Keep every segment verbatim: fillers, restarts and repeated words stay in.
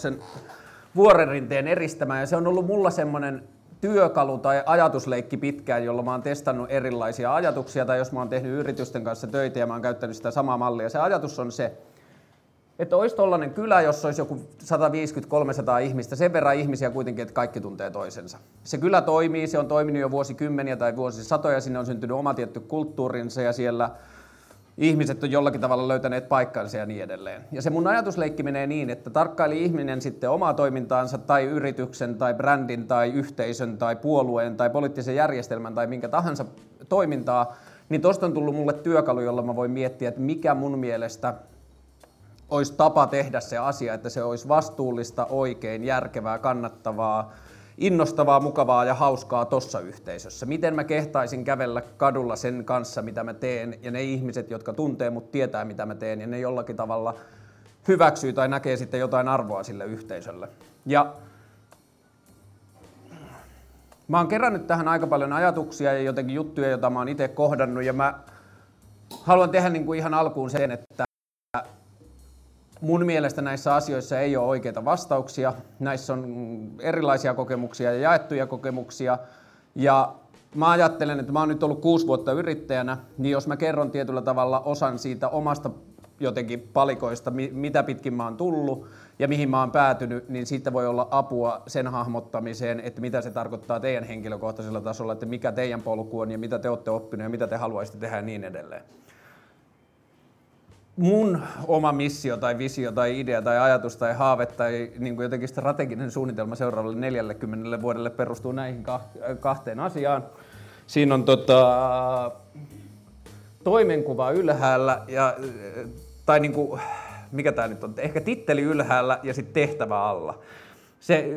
sen vuorenrinteen eristämään, ja se on ollut mulla semmoinen työkalu tai ajatusleikki pitkään, jolla mä oon testannut erilaisia ajatuksia, tai jos mä oon tehnyt yritysten kanssa töitä ja mä oon käyttänyt sitä samaa mallia. Se ajatus on se, että olisi tollainen kylä, jossa olisi joku sata viisikymmentä kolmesataa ihmistä, sen verran ihmisiä kuitenkin, että kaikki tuntee toisensa. Se kylä toimii, se on toiminut jo vuosikymmeniä tai vuosisatoja, sinne on syntynyt oma tietty kulttuurinsa ja siellä ihmiset on jollakin tavalla löytäneet paikkansa ja niin edelleen. Ja se mun ajatusleikki menee niin, että tarkkaili ihminen sitten omaa toimintaansa tai yrityksen tai brändin tai yhteisön tai puolueen tai poliittisen järjestelmän tai minkä tahansa toimintaa, niin tosta on tullut mulle työkalu, jolla mä voin miettiä, että mikä mun mielestä olisi tapa tehdä se asia, että se olisi vastuullista, oikein, järkevää, kannattavaa, innostavaa, mukavaa ja hauskaa tossa yhteisössä. Miten mä kehtaisin kävellä kadulla sen kanssa, mitä mä teen, ja ne ihmiset, jotka tuntee mut, tietää, mitä mä teen, ja ne jollakin tavalla hyväksyy tai näkee sitten jotain arvoa sille yhteisölle. Ja mä oon kerännyt tähän aika paljon ajatuksia ja jotenkin juttuja, joita mä oon itse kohdannut, ja mä haluan tehdä niin kuin ihan alkuun sen, että mun mielestä näissä asioissa ei ole oikeita vastauksia. Näissä on erilaisia kokemuksia ja jaettuja kokemuksia. Ja mä ajattelen, että mä oon nyt ollut kuusi vuotta yrittäjänä, niin jos mä kerron tietyllä tavalla osan siitä omasta jotenkin palikoista, mitä pitkin mä oon tullut ja mihin mä oon päätynyt, niin siitä voi olla apua sen hahmottamiseen, että mitä se tarkoittaa teidän henkilökohtaisella tasolla, että mikä teidän polku on ja mitä te olette oppineet ja mitä te haluaisitte tehdä ja niin edelleen. Mun oma missio tai visio tai idea tai ajatus tai haave tai niin kuin jotenkin strateginen suunnitelma seuraavalle neljällekymmenelle vuodelle perustuu näihin kahteen asiaan. Siinä on tota, toimenkuva ylhäällä, ja, tai niin kuin, mikä tää nyt on, ehkä titteli ylhäällä ja sitten tehtävä alla. Se,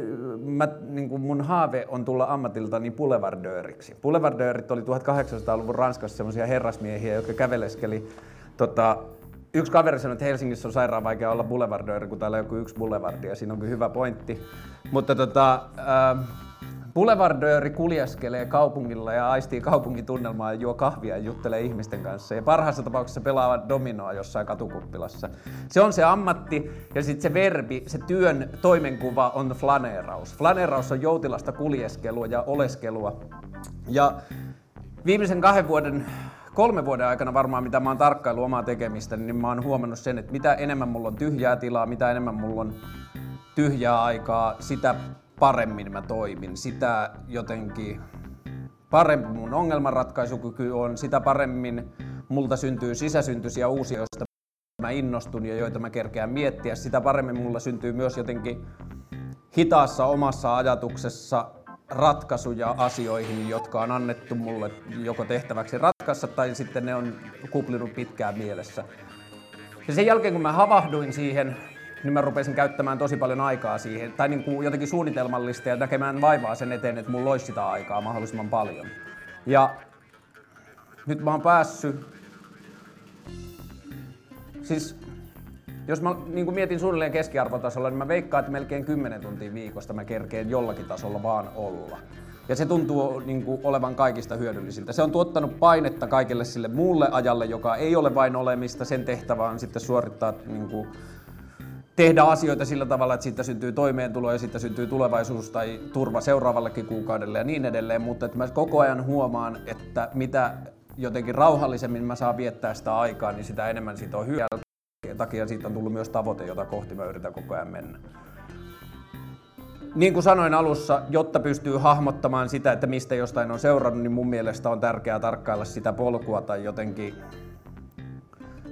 mä, niin kuin mun haave on tulla ammatiltani boulevardööriksi. Boulevardöörit oli tuhatkahdeksansataaluvun Ranskassa semmoisia herrasmiehiä, jotka käveleskeli. Tota, Yksi kaveri sanoi, että Helsingissä on sairaan vaikea olla boulevardööri, kun täällä on joku yksi boulevardi, ja siinä on kyllä hyvä pointti. Mutta tota, äh, boulevardööri kuljeskelee kaupungilla ja aistii kaupunkitunnelmaa ja juo kahvia ja juttelee ihmisten kanssa. Ja parhaassa tapauksessa pelaa dominoa jossain katukuppilassa. Se on se ammatti, ja sitten se verbi, se työn toimenkuva on flaneeraus. Flaneeraus on joutilasta kuljeskelua ja oleskelua. Ja viimeisen kahden vuoden Kolme vuoden aikana varmaan, mitä mä oon tarkkaillut omaa tekemistä, niin mä oon huomannut sen, että mitä enemmän mulla on tyhjää tilaa, mitä enemmän mulla on tyhjää aikaa, sitä paremmin mä toimin. Sitä jotenkin parempi mun ongelmanratkaisukyky on, sitä paremmin multa syntyy sisäsyntyisiä uusia, joista mä innostun ja joita mä kerkeän miettiä. Sitä paremmin mulla syntyy myös jotenkin hitaassa omassa ajatuksessa ratkaisuja asioihin, jotka on annettu mulle joko tehtäväksi ratkaista tai sitten ne on kuplinut pitkään mielessä. Ja sen jälkeen kun mä havahduin siihen, niin mä rupesin käyttämään tosi paljon aikaa siihen, tai niin kuin jotenkin suunnitelmallista ja näkemään vaivaa sen eteen, että mulla olisi sitä aikaa mahdollisimman paljon. Ja nyt mä oon päässyt, siis jos mä niin kuin mietin suunnilleen keskiarvotasolla, niin mä veikkaan, että melkein kymmenen tuntia viikosta mä kerkeen jollakin tasolla vaan olla. Ja se tuntuu niin kuin olevan kaikista hyödyllisiltä. Se on tuottanut painetta kaikille sille muulle ajalle, joka ei ole vain olemista. Sen tehtävä on sitten suorittaa, niin kuin, tehdä asioita sillä tavalla, että siitä syntyy toimeentulo ja siitä syntyy tulevaisuus tai turva seuraavallekin kuukaudelle ja niin edelleen. Mutta että mä koko ajan huomaan, että mitä jotenkin rauhallisemmin mä saan viettää sitä aikaa, niin sitä enemmän siitä on hyödyllistä. Takia siitä on tullut myös tavoite, jota kohti mä yritän koko ajan mennä. Niin kuin sanoin alussa, jotta pystyy hahmottamaan sitä, että mistä jostain on seurannut, niin mun mielestä on tärkeää tarkkailla sitä polkua tai jotenkin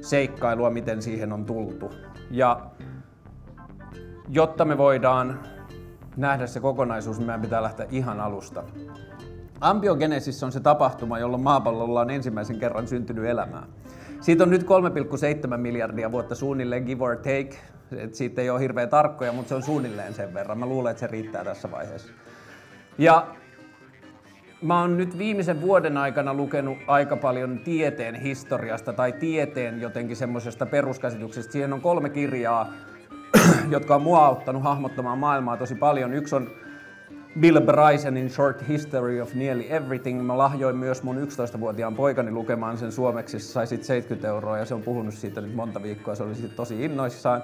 seikkailua, miten siihen on tultu. Ja jotta me voidaan nähdä se kokonaisuus, niin meidän pitää lähteä ihan alusta. Ambiogenesis on se tapahtuma, jolloin maapallolla on ensimmäisen kerran syntynyt elämää. Siitä on nyt kolme pilkku seitsemän miljardia vuotta suunnilleen, give or take. Et siitä ei ole hirveän tarkkoja, mutta se on suunnilleen sen verran. Mä luulen, että se riittää tässä vaiheessa. Ja mä oon nyt viimeisen vuoden aikana lukenut aika paljon tieteen historiasta tai tieteen jotenkin semmoisesta peruskäsityksestä. Siihen on kolme kirjaa, jotka on mua auttanut hahmottamaan maailmaa tosi paljon. Yksi on Bill Brisenin Short History of Nearly Everything. Mä lahjoin myös mun yksitoistavuotiaan poikani lukemaan sen suomeksi. Se sai sit seitsemänkymmentä euroa ja se on puhunut siitä nyt monta viikkoa. Se oli sit tosi innoissaan.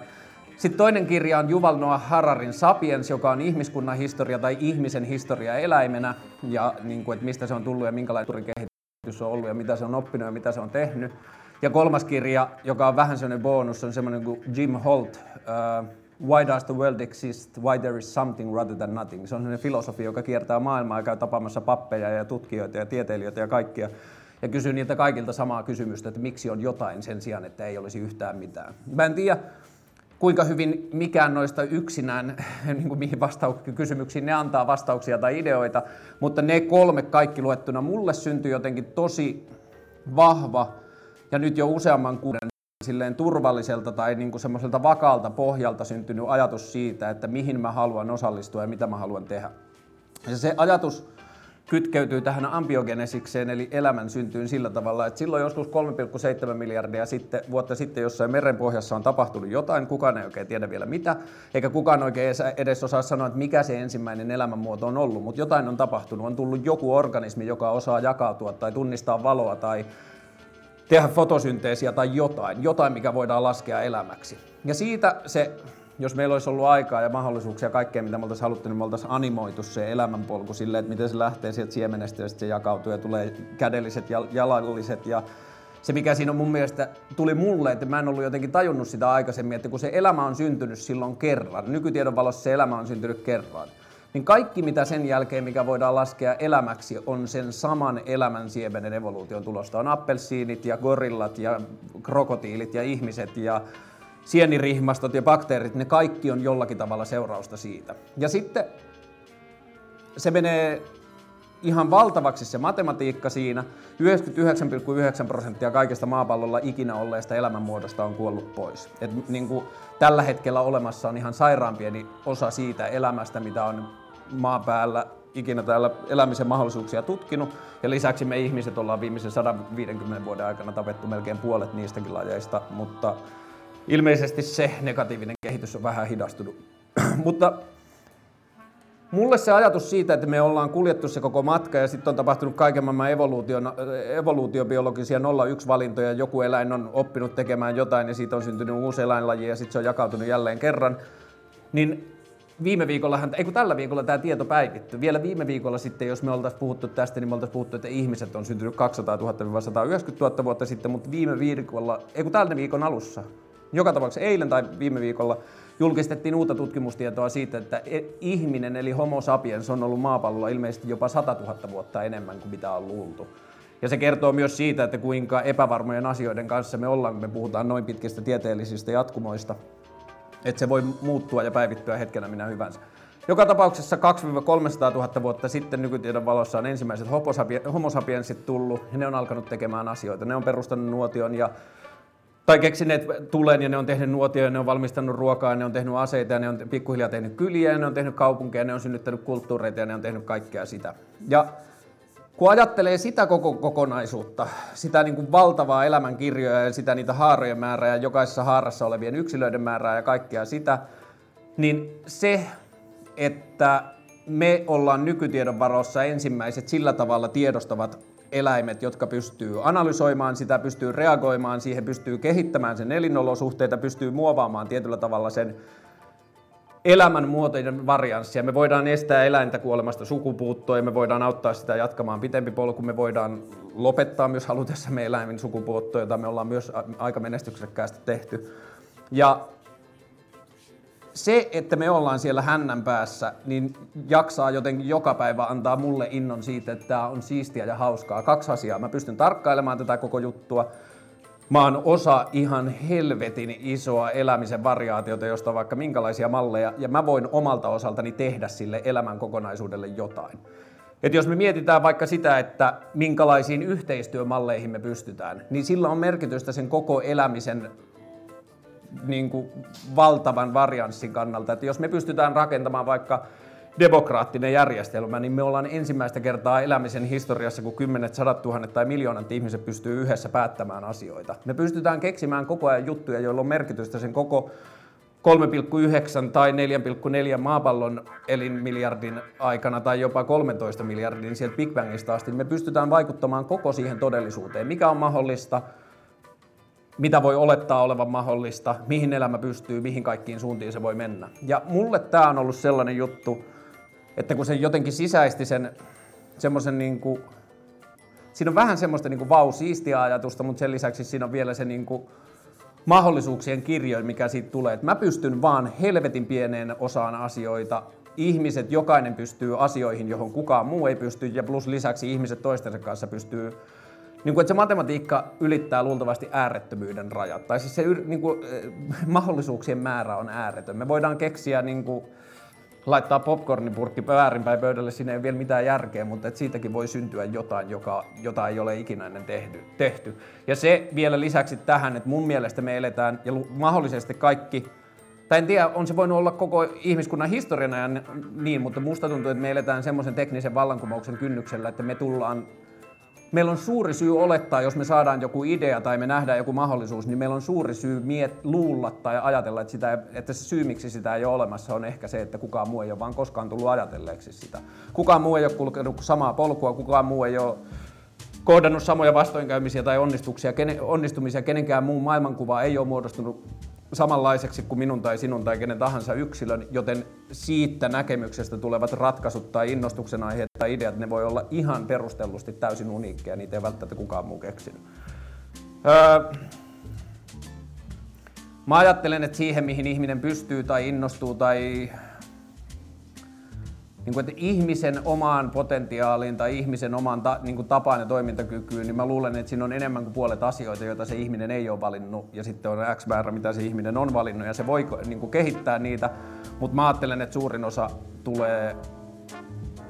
Sitten toinen kirja on Yuval Noah Hararin Sapiens, joka on ihmiskunnan historia tai ihmisen historia eläimenä, ja niin kuin, että mistä se on tullut ja minkälainen kulttuurikehitys on ollut ja mitä se on oppinut ja mitä se on tehnyt. Ja kolmas kirja, joka on vähän sellainen bonus, on semmoinen kuin Jim Holt, uh, Why Does the World Exist? Why There Is Something Rather Than Nothing. Se on sellainen filosofi, joka kiertää maailmaa ja käy tapaamassa pappeja ja tutkijoita ja tieteilijöitä ja kaikkia. Ja kysyy niiltä kaikilta samaa kysymystä, että miksi on jotain sen sijaan, että ei olisi yhtään mitään. Mä en tiedä, kuinka hyvin mikään noista yksinään, niin kuin mihin vastauksiin kysymyksiin ne antaa vastauksia tai ideoita, mutta ne kolme kaikki luettuna mulle syntyi jotenkin tosi vahva ja nyt jo useamman kuuden silleen turvalliselta tai niin kuin semmoiselta vakaalta pohjalta syntynyt ajatus siitä, että mihin mä haluan osallistua ja mitä mä haluan tehdä. Ja se ajatus kytkeytyy tähän ambiogenesikseen eli elämän syntyyn sillä tavalla, että silloin joskus kolme pilkku seitsemän miljardia sitten, vuotta sitten jossain merenpohjassa on tapahtunut jotain, kukaan ei oikein tiedä vielä mitä, eikä kukaan oikein edes osaa sanoa, että mikä se ensimmäinen elämänmuoto on ollut, mutta jotain on tapahtunut, on tullut joku organismi, joka osaa jakautua tai tunnistaa valoa tai tehdä fotosynteesiä tai jotain, jotain mikä voidaan laskea elämäksi. Ja siitä se, jos meillä olisi ollut aikaa ja mahdollisuuksia kaikkea, mitä me oltaisiin haluttu, niin me oltaisiin animoitu se elämänpolku silleen, että miten se lähtee sieltä siemenestä ja sitten se jakautuu ja tulee kädelliset ja jalalliset. Ja se, mikä siinä on mun mielestä tuli mulle, että mä en ollut jotenkin tajunnut sitä aikaisemmin, että kun se elämä on syntynyt silloin kerran, nykytiedon valossa se elämä on syntynyt kerran, niin kaikki mitä sen jälkeen, mikä voidaan laskea elämäksi, on sen saman elämän siemenen evoluution tulosta. On appelsiinit ja gorillat ja krokotiilit ja ihmiset ja sienirihmastot ja bakteerit, ne kaikki on jollakin tavalla seurausta siitä. Ja sitten se menee ihan valtavaksi se matematiikka siinä. yhdeksänkymmentäyhdeksän pilkku yhdeksän prosenttia kaikesta maapallolla ikinä olleesta elämänmuodosta on kuollut pois. Et niin kuin tällä hetkellä olemassa on ihan sairaan pieni osa siitä elämästä, mitä on maan päällä ikinä täällä elämisen mahdollisuuksia tutkinut. Ja lisäksi me ihmiset ollaan viimeisen sadanviidenkymmenen vuoden aikana tapettu melkein puolet niistäkin lajeista, mutta ilmeisesti se negatiivinen kehitys on vähän hidastunut. Mutta mulle se ajatus siitä, että me ollaan kuljettu se koko matka ja sitten on tapahtunut kaiken maailman evoluutiobiologisia nolla yksi valintoja. Joku eläin on oppinut tekemään jotain ja siitä on syntynyt uusi eläinlaji ja sitten se on jakautunut jälleen kerran. Niin viime viikollahan, ei kun tällä viikolla tämä tieto päivittyi. Vielä viime viikolla sitten, jos me oltaisiin puhuttu tästä, niin me oltaisiin puhuttu, että ihmiset on syntynyt kaksisataatuhatta - sataayhdeksänkymmentätuhatta vuotta sitten, mutta viime viikolla, ei kun tällä viikon alussa, joka tapauksessa eilen tai viime viikolla julkistettiin uutta tutkimustietoa siitä, että ihminen eli homo sapiens on ollut maapallolla ilmeisesti jopa satatuhatta vuotta enemmän kuin mitä on luultu. Ja se kertoo myös siitä, että kuinka epävarmojen asioiden kanssa me ollaan, kun me puhutaan noin pitkistä tieteellisistä jatkumoista, että se voi muuttua ja päivittyä hetkenä minä hyvänsä. Joka tapauksessa kaksisataatuhatta - kolmesataatuhatta vuotta sitten nykytiedon valossa on ensimmäiset homo sapiensit tullut ja ne on alkanut tekemään asioita. Ne on perustanut nuotion ja tai keksineet tulen ja ne on tehnyt nuotioja, ne on valmistanut ruokaa, ne on tehnyt aseita ja ne on pikkuhiljaa tehnyt kyliä ja ne on tehnyt kaupunkeja, ne on synnyttänyt kulttuureita ja ne on tehnyt kaikkea sitä. Ja kun ajattelee sitä koko kokonaisuutta, sitä niin kuin valtavaa elämänkirjoja ja sitä niitä haarojen määrää ja jokaisessa haarassa olevien yksilöiden määrää ja kaikkea sitä, niin se, että me ollaan nykytiedon varossa ensimmäiset sillä tavalla tiedostavat eläimet, jotka pystyy analysoimaan sitä, pystyy reagoimaan siihen, pystyy kehittämään sen elinolosuhteita, pystyy muovaamaan tietyllä tavalla sen elämänmuotojen varianssia. Me voidaan estää eläintä kuolemasta sukupuuttoon, me voidaan auttaa sitä jatkamaan pitempi polku, me voidaan lopettaa myös halutessamme eläimen sukupuuttoa, jota me ollaan myös aika menestyksekkäästi tehty. Ja se, että me ollaan siellä hännän päässä, niin jaksaa jotenkin joka päivä antaa mulle innon siitä, että tää on siistiä ja hauskaa. Kaksi asiaa. Mä pystyn tarkkailemaan tätä koko juttua. Mä oon osa ihan helvetin isoa elämisen variaatiota, josta on vaikka minkälaisia malleja, ja mä voin omalta osaltani tehdä sille elämän kokonaisuudelle jotain. Et jos me mietitään vaikka sitä, että minkälaisiin yhteistyömalleihin me pystytään, niin sillä on merkitystä sen koko elämisen niin kuin valtavan varianssin kannalta, että jos me pystytään rakentamaan vaikka demokraattinen järjestelmä, niin me ollaan ensimmäistä kertaa elämisen historiassa, kun kymmenet, sadat tuhannet tai miljoonat ihmiset pystyy yhdessä päättämään asioita. Me pystytään keksimään koko ajan juttuja, joilla on merkitystä sen koko kolme pilkku yhdeksän tai neljä pilkku neljä maapallon elinmiljardin aikana tai jopa kolmetoista miljardin sieltä Big Bangista asti. Me pystytään vaikuttamaan koko siihen todellisuuteen, mikä on mahdollista, mitä voi olettaa olevan mahdollista, mihin elämä pystyy, mihin kaikkiin suuntiin se voi mennä. Ja mulle tää on ollut sellainen juttu, että kun se jotenkin sisäisti sen semmoisen niinku, siinä on vähän semmoista niinku vau siistiä ajatusta, mutta sen lisäksi siinä on vielä se niinku mahdollisuuksien kirjo, mikä siitä tulee. Et mä pystyn vaan helvetin pieneen osaan asioita. Ihmiset, jokainen pystyy asioihin, johon kukaan muu ei pysty, ja plus lisäksi ihmiset toistensa kanssa pystyy. Niin kuin, että se matematiikka ylittää luultavasti äärettömyyden rajat. Tai siis se niin kuin, mahdollisuuksien määrä on ääretön. Me voidaan keksiä, niin kuin, laittaa popcornipurkki väärinpäin pöydälle, siinä ei ole vielä mitään järkeä, mutta et siitäkin voi syntyä jotain, joka, jota ei ole ikinä ennen tehty, tehty. Ja se vielä lisäksi tähän, että mun mielestä me eletään, ja mahdollisesti kaikki, tai en tiedä, on se voinut olla koko ihmiskunnan historian ajan niin, mutta musta tuntuu, että me eletään semmoisen teknisen vallankumouksen kynnyksellä, että me tullaan, meillä on suuri syy olettaa, jos me saadaan joku idea tai me nähdään joku mahdollisuus, niin meillä on suuri syy miet, luulla tai ajatella, että, sitä, että se syy, miksi sitä ei ole olemassa, on ehkä se, että kukaan muu ei ole vaan koskaan tullut ajatelleeksi sitä. Kukaan muu ei ole kulkenut samaa polkua, kukaan muu ei ole kohdannut samoja vastoinkäymisiä tai onnistuksia, kene, onnistumisia, kenenkään muun maailmankuva ei ole muodostunut samanlaiseksi kuin minun tai sinun tai kenen tahansa yksilön, joten siitä näkemyksestä tulevat ratkaisut tai innostuksen aiheet tai ideat, ne voi olla ihan perustellusti täysin uniikkeja, niitä ei välttämättä kukaan muu keksinyt. Öö, mä ajattelen, että siihen mihin ihminen pystyy tai innostuu tai niin kuin, että ihmisen omaan potentiaaliin tai ihmisen omaan ta, niin kuin tapaan ja toimintakykyyn, niin mä luulen, että siinä on enemmän kuin puolet asioita, joita se ihminen ei ole valinnut, ja sitten on X määrä, mitä se ihminen on valinnut, ja se voi niin kuin kehittää niitä, mutta mä ajattelen, että suurin osa tulee,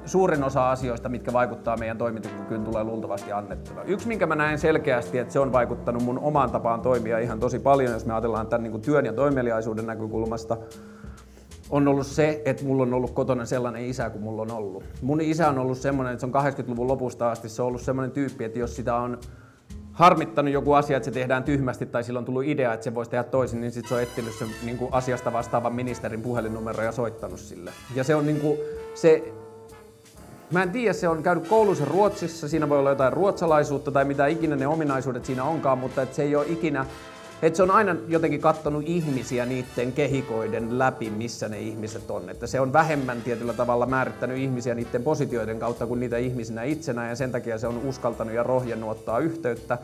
suurin osa asioista, mitkä vaikuttaa meidän toimintakykyyn, tulee luultavasti annettuna. Yksi, minkä mä näen selkeästi, että se on vaikuttanut mun omaan tapaan toimia ihan tosi paljon, jos me ajatellaan tämän niin kuin työn ja toimeliaisuuden näkökulmasta, on ollut se, että mulla on ollut kotona sellainen isä kuin mulla on ollut. Mun isä on ollut semmoinen, että se on kahdeksankymmentäluvun lopusta asti, se on ollut semmoinen tyyppi, että jos sitä on harmittanut joku asia, että se tehdään tyhmästi tai sillä on tullut idea, että se voisi tehdä toisin, niin sitten se on etsinyt sen niin kuin asiasta vastaavan ministerin puhelinnumero ja soittanut sille. Ja se on niin kuin se, mä en tiedä, se on käynyt koulussa Ruotsissa, siinä voi olla jotain ruotsalaisuutta tai mitä ikinä ne ominaisuudet siinä onkaan, mutta että se ei ole ikinä. Et se on aina jotenkin katsonut ihmisiä niiden kehikoiden läpi, missä ne ihmiset on. Että se on vähemmän tietyllä tavalla määrittänyt ihmisiä niiden positioiden kautta kuin niitä ihmisinä itsenään, ja sen takia se on uskaltanut ja rohjennut ottaa yhteyttä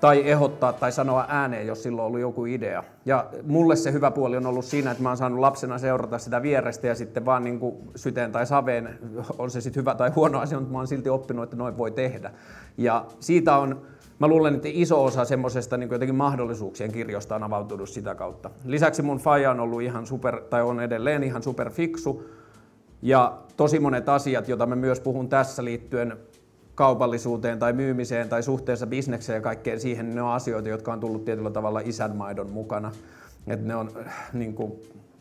tai ehdottaa tai sanoa ääneen, jos silloin on ollut joku idea. Ja mulle se hyvä puoli on ollut siinä, että mä oon saanut lapsena seurata sitä vierestä ja sitten vaan niin kuin syteen tai saveen, on se sitten hyvä tai huono asia, mutta mä oon silti oppinut, että noin voi tehdä. Ja siitä on, mä luulen, että iso osa semmoisesta niin jotenkin mahdollisuuksien kirjosta on avautunut sitä kautta. Lisäksi mun faija on ollut ihan super, tai on edelleen ihan superfiksu. Ja tosi monet asiat, joita mä myös puhun tässä liittyen kaupallisuuteen tai myymiseen tai suhteessa bisnekseen ja kaikkeen siihen, niin ne on asioita, jotka on tullut tietyllä tavalla isänmaidon mukana. Et ne on niin kuin,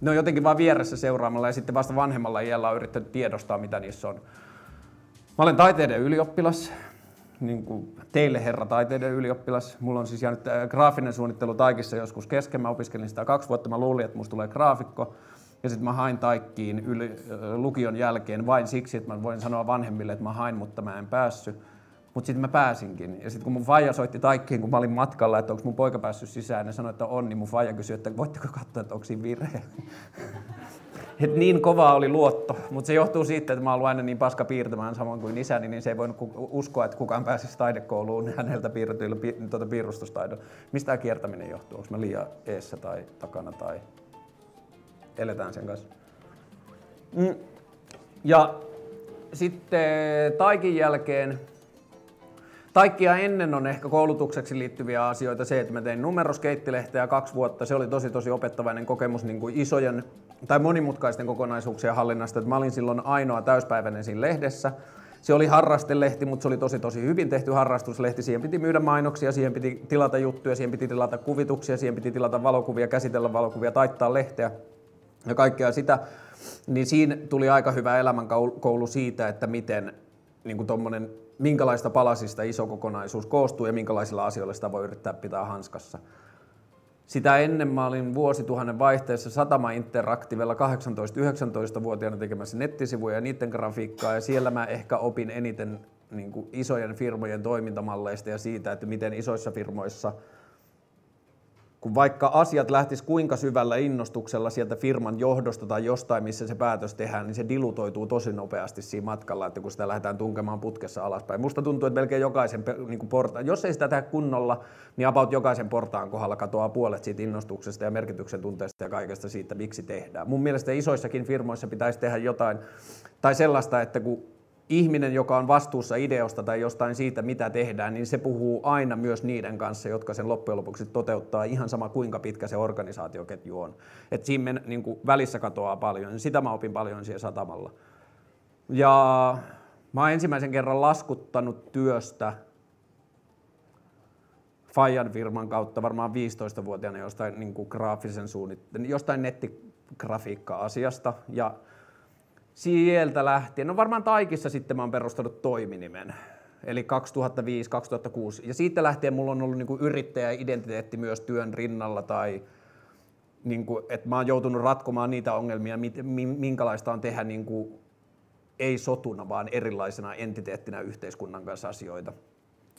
ne on jotenkin vaan vieressä seuraamalla, ja sitten vasta vanhemmalla iällä on yrittänyt tiedostaa, mitä niissä on. Mä olen taiteiden ylioppilas. Niin kuin teille herra taiteiden ylioppilas. Mulla on siis jäänyt graafinen suunnittelu taikissa joskus kesken. Mä opiskelin sitä kaksi vuotta. Mä luulin, että musta tulee graafikko. Ja sitten mä hain taikkiin yli, lukion jälkeen vain siksi, että mä voin sanoa vanhemmille, että mä hain, mutta mä en päässyt. Mutta sitten mä pääsinkin. Ja sitten kun mun faija soitti taikkiin, kun mä olin matkalla, että onko mun poika päässyt sisään, ja sanoi, että on, niin mun faija kysyi, että voitteko katsoa, että onko siinä virhe. Et niin kovaa oli luotto, mutta se johtuu siitä, että mä oon aina niin paska piirtämään samoin kuin isäni, niin se ei voinut uskoa, että kukaan pääsisi taidekouluun häneltä piirretyillä pi- tuota piirustustaidolla. Mistä tämä kiertäminen johtuu? Onko mä liian eessä tai takana tai eletään sen kanssa? Mm. Ja sitten taikin jälkeen, taikkia ennen on ehkä koulutukseksi liittyviä asioita se, että mä tein numeroskeittilehteä kaksi vuotta. Se oli tosi tosi opettavainen kokemus niin kuin isojen tai monimutkaisten kokonaisuuksien hallinnasta. Mä olin silloin ainoa täyspäiväinen siinä lehdessä. Se oli harrastelehti, mutta se oli tosi tosi hyvin tehty harrastuslehti. Siihen piti myydä mainoksia, siihen piti tilata juttuja, siihen piti tilata kuvituksia, siihen piti tilata valokuvia, käsitellä valokuvia, taittaa lehteä ja kaikkea sitä. Niin siinä tuli aika hyvä elämänkoulu siitä, että miten niin kuin tommonen, minkälaista palasista iso kokonaisuus koostuu ja minkälaisilla asioilla sitä voi yrittää pitää hanskassa. Sitä ennen mä olin vuosituhannen vaihteessa Satama Interactivella kahdeksantoista-yhdeksäntoistavuotiaana tekemässä nettisivuja ja niiden grafiikkaa, ja siellä mä ehkä opin eniten niin kuin isojen firmojen toimintamalleista ja siitä, että miten isoissa firmoissa kun vaikka asiat lähtis kuinka syvällä innostuksella sieltä firman johdosta tai jostain, missä se päätös tehdään, niin se dilutoituu tosi nopeasti siinä matkalla, että kun sitä lähdetään tunkemaan putkessa alaspäin. Musta tuntuu, että melkein jokaisen niin portaan, jos ei sitä tehdä kunnolla, niin about jokaisen portaan kohdalla katoaa puolet siitä innostuksesta ja merkityksen tunteesta ja kaikesta siitä, miksi tehdään. Mun mielestä isoissakin firmoissa pitäisi tehdä jotain tai sellaista, että kun ihminen, joka on vastuussa ideosta tai jostain siitä, mitä tehdään, niin se puhuu aina myös niiden kanssa, jotka sen loppujen lopuksi toteuttaa, ihan sama kuinka pitkä se organisaatioketju on. Että siinä niin kuin välissä katoaa paljon. Sitä mä opin paljon siellä satamalla. Ja mä oon ensimmäisen kerran laskuttanut työstä Fajan firman kautta varmaan viisitoistavuotiaana jostain niin kuin graafisen suunnittelun, jostain nettigrafiikka-asiasta. Ja sieltä lähtien, no varmaan Taikissa sitten mä oon perustanut toiminimen, eli kaksituhattaviisi kaksituhattakuusi, ja siitä lähtien mulla on ollut niinku yrittäjäidentiteetti myös työn rinnalla, tai niinku, että mä oon joutunut ratkomaan niitä ongelmia, minkälaista on tehdä niinku, ei sotuna, vaan erilaisena entiteettinä yhteiskunnan kanssa asioita.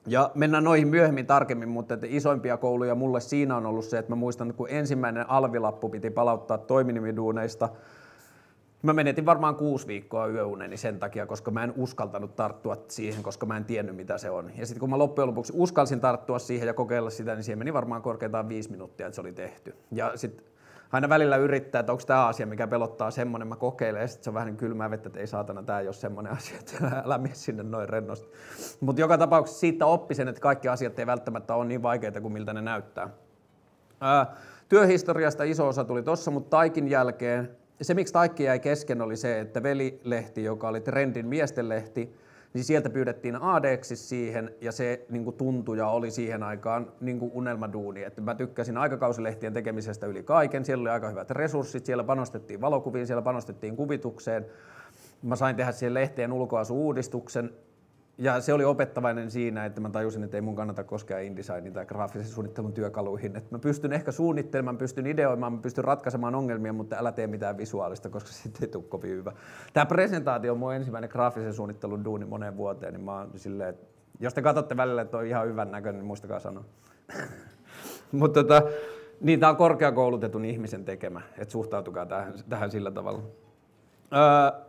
Ja mennään noihin myöhemmin tarkemmin, mutta että isoimpia kouluja mulle siinä on ollut se, että mä muistan, että kun ensimmäinen alvilappu piti palauttaa toiminimiduuneista, mä menetin varmaan kuusi viikkoa yöuneni sen takia, koska mä en uskaltanut tarttua siihen, koska mä en tiennyt, mitä se on. Ja sitten kun mä loppujen lopuksi uskalsin tarttua siihen ja kokeilla sitä, niin siihen meni varmaan korkeintaan viisi minuuttia, että se oli tehty. Ja sitten aina välillä yrittää, että onko tämä asia, mikä pelottaa semmoinen, mä kokeilen, ja sitten se on vähän niin kylmää vettä, että ei saatana, tämä ei ole semmoinen asia, että älä mene sinne noin rennosti. Mutta joka tapauksessa siitä oppi sen, että kaikki asiat ei välttämättä ole niin vaikeita kuin miltä ne näyttää. Ää, työhistoriasta iso osa tuli tossa, mutta Taikin jälkeen se, miksi Taikki jäi kesken, oli se, että Veli-lehti, joka oli trendin miestenlehti, niin sieltä pyydettiin A D:ksi siihen, ja se niin kuin tuntuja oli siihen aikaan niin kuin unelmaduuni. Että mä tykkäsin aikakauslehtien tekemisestä yli kaiken, siellä oli aika hyvät resurssit, siellä panostettiin valokuviin, siellä panostettiin kuvitukseen. Mä sain tehdä siihen lehtien ulkoasu-uudistuksen, ja se oli opettavainen siinä, että mä tajusin, että ei mun kannata koskea InDesignin tai graafisen suunnittelun työkaluihin. Että mä pystyn ehkä suunnittelemaan, mä pystyn ideoimaan, mä pystyn ratkaisemaan ongelmia, mutta älä tee mitään visuaalista, koska siitä ei tule kovin hyvä. Tämä presentaatio on mun ensimmäinen graafisen suunnittelun duuni moneen vuoteen, niin mä oon silleen, että jos te katsotte välillä, että on ihan hyvän näköinen, niin muistakaa sanoa. Mutta tota, niin tää on korkeakoulutetun ihmisen tekemä, että suhtautukaa tähän, tähän sillä tavalla. Öö,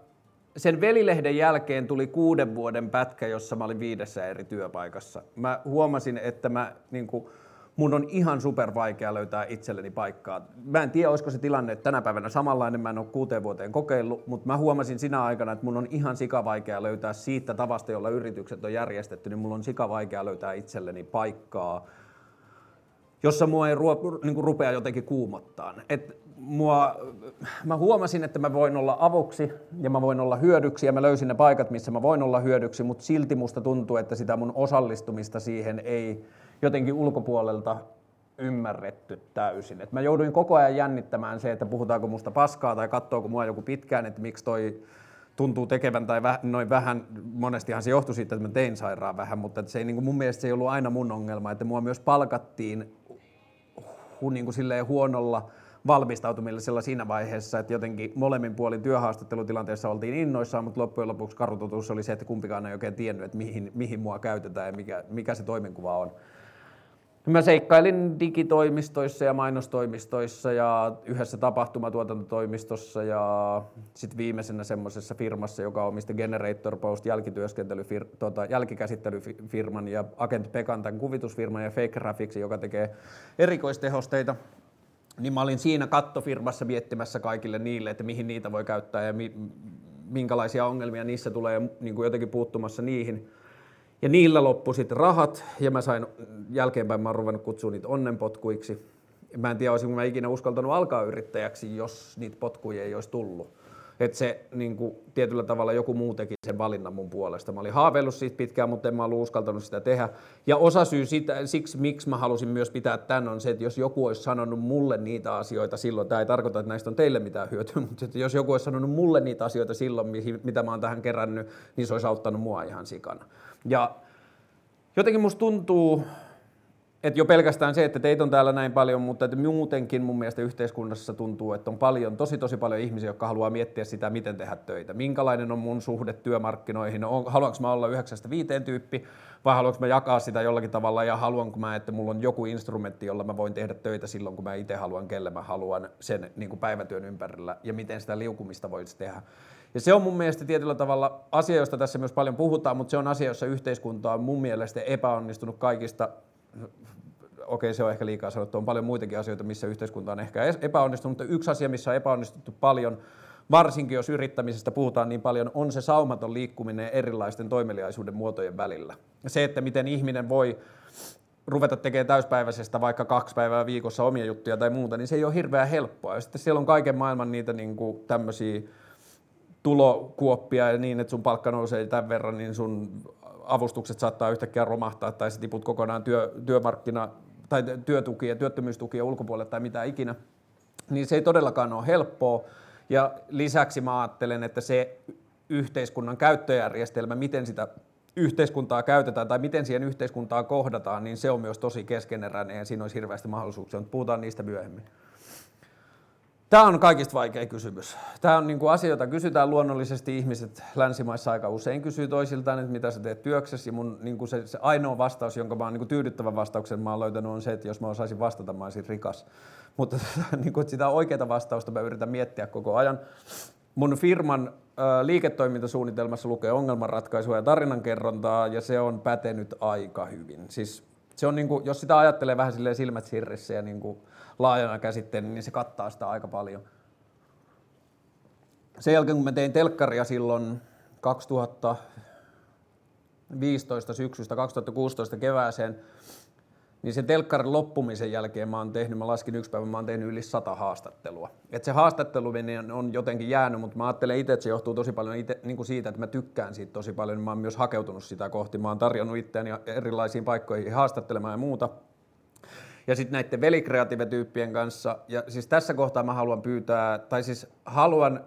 Sen Velilehden jälkeen tuli kuuden vuoden pätkä, jossa mä olin viidessä eri työpaikassa. Mä huomasin, että mä, niin kun, mun on ihan supervaikea löytää itselleni paikkaa. Mä en tiedä, olisiko se tilanne, että tänä päivänä samanlainen, mä en ole kuuteen vuoteen kokeillut, mutta mä huomasin sinä aikana, että mun on ihan sikavaikea löytää siitä tavasta, jolla yritykset on järjestetty, niin mulla on sikavaikea löytää itselleni paikkaa, jossa mua ei ruo, niin kun rupea jotenkin kuumottaan. Et Mua, mä huomasin, että mä voin olla avuksi ja mä voin olla hyödyksi ja mä löysin ne paikat, missä mä voin olla hyödyksi, mutta silti musta tuntuu, että sitä mun osallistumista siihen ei jotenkin ulkopuolelta ymmärretty täysin. Et mä jouduin koko ajan jännittämään se, että puhutaanko musta paskaa tai katsoako mua joku pitkään, että miksi toi tuntuu tekevän tai väh, noin vähän, monestihan se johtui siitä, että mä tein sairaan vähän, mutta se ei, niin mun mielestä se ei ollut aina mun ongelma, että mua myös palkattiin niin kuin silleen huonolla valmistautumisella siinä vaiheessa, että jotenkin molemmin puolin työhaastattelutilanteessa oltiin innoissaan, mutta loppujen lopuksi kartoitus oli se, että kumpikaan ei oikein tiennyt, että mihin, mihin mua käytetään ja mikä, mikä se toimenkuva on. Mä seikkailin digitoimistoissa ja mainostoimistoissa ja yhdessä tapahtumatuotantotoimistossa ja sitten viimeisenä semmoisessa firmassa, joka omisti Generator Post jälkityöskentelyfir- tota, jälkikäsittelyfirman ja Agent Pekan tämän kuvitusfirman ja Fake Graphicsin, joka tekee erikoistehosteita. Niin mä olin siinä kattofirmassa miettimässä kaikille niille, että mihin niitä voi käyttää ja mi- minkälaisia ongelmia niissä tulee ja niin kuin jotenkin puuttumassa niihin. Ja niillä loppu sitten rahat ja mä sain, jälkeenpäin mä oon ruvennut kutsua niitä onnenpotkuiksi. Mä en tiedä, olisinko mä ikinä uskaltanut alkaa yrittäjäksi, jos niitä potkuja ei olisi tullut. Että se niin kuin, tietyllä tavalla joku muu teki sen valinnan mun puolesta. Mä olin haaveillut siitä pitkään, mutta en mä ollut uskaltanut sitä tehdä. Ja osa syy sitä, siksi, miksi mä halusin myös pitää tämän, on se, että jos joku olisi sanonut mulle niitä asioita silloin, tämä ei tarkoita, että näistä on teille mitään hyötyä, mutta että jos joku olisi sanonut mulle niitä asioita silloin, mitä mä oon tähän kerännyt, niin se olisi auttanut mua ihan sikana. Ja jotenkin musta tuntuu, Et jo pelkästään se, että teitä on täällä näin paljon, mutta että muutenkin mun mielestä yhteiskunnassa tuntuu, että on paljon, tosi tosi paljon ihmisiä, jotka haluaa miettiä sitä, miten tehdä töitä. Minkälainen on mun suhde työmarkkinoihin? Haluanko mä olla yhdeksästä viiteen tyyppi vai haluanko mä jakaa sitä jollakin tavalla ja haluanko mä, että mulla on joku instrumentti, jolla mä voin tehdä töitä silloin, kun mä itse haluan, kelle mä haluan sen niin kuin päivätyön ympärillä ja miten sitä liukumista voisi tehdä. Ja se on mun mielestä tietyllä tavalla asia, josta tässä myös paljon puhutaan, mutta se on asia, jossa yhteiskunta on mun mielestä epäonnistunut kaikista. Okei, se on ehkä liikaa sanottu. On paljon muitakin asioita, missä yhteiskunta on ehkä epäonnistunut, mutta yksi asia, missä on epäonnistuttu paljon, varsinkin jos yrittämisestä puhutaan niin paljon, on se saumaton liikkuminen erilaisten toimeliaisuuden muotojen välillä. Se, että miten ihminen voi ruveta tekemään täyspäiväisestä vaikka kaksi päivää viikossa omia juttuja tai muuta, niin se ei ole hirveän helppoa. Ja sitten siellä on kaiken maailman niitä niin kuin tämmöisiä tulokuoppia ja niin, että sun palkka nousee tämän verran, niin sun avustukset saattaa yhtäkkiä romahtaa tai sä tiput kokonaan työ, työmarkkina tai työtukia, työttömyystukia ulkopuolelle tai mitä ikinä, niin se ei todellakaan ole helppoa. Ja lisäksi mä ajattelen, että se yhteiskunnan käyttöjärjestelmä, miten sitä yhteiskuntaa käytetään tai miten siihen yhteiskuntaa kohdataan, niin se on myös tosi keskeneräinen ja siinä olisi hirveästi mahdollisuuksia, mutta puhutaan niistä myöhemmin. Tämä on kaikista vaikea kysymys. Tämä on niin kuin asia, jota kysytään luonnollisesti. Ihmiset länsimaissa aika usein kysyy toisiltaan, että mitä sä teet työksessä. Ja mun niin kuin se, se ainoa vastaus, jonka mä oon niin kuin tyydyttävän vastauksen mä oon löytänyt, on se, että jos mä osaisin vastata, mä olisin rikas. Mutta niin kuin, sitä oikeaa vastausta mä yritän miettiä koko ajan. Mun firman ä, liiketoimintasuunnitelmassa lukee ongelmanratkaisua ja tarinankerrontaa, ja se on pätenyt aika hyvin. Siis, se on niin kuin, jos sitä ajattelee vähän silleen silmät sirrissä ja niin kuin laajana käsitteenä, niin se kattaa sitä aika paljon. Sen jälkeen, kun mä tein telkkaria silloin kaksituhattaviisitoista syksystä kaksituhattakuusitoista kevääseen, niin sen telkkarin loppumisen jälkeen mä oon tehnyt, mä laskin yksi päivä, mä oon tehnyt yli sata haastattelua. Et se haastatteluminen on jotenkin jäänyt, mutta mä ajattelen itse, että se johtuu tosi paljon ite, niin kuin siitä, että mä tykkään siitä tosi paljon. Mä oon myös hakeutunut sitä kohti, mä oon tarjonnut itseäni erilaisiin paikkoihin haastattelemaan ja muuta. Ja sitten näiden velikreatiivetyyppien kanssa, ja siis tässä kohtaa mä haluan pyytää, tai siis haluan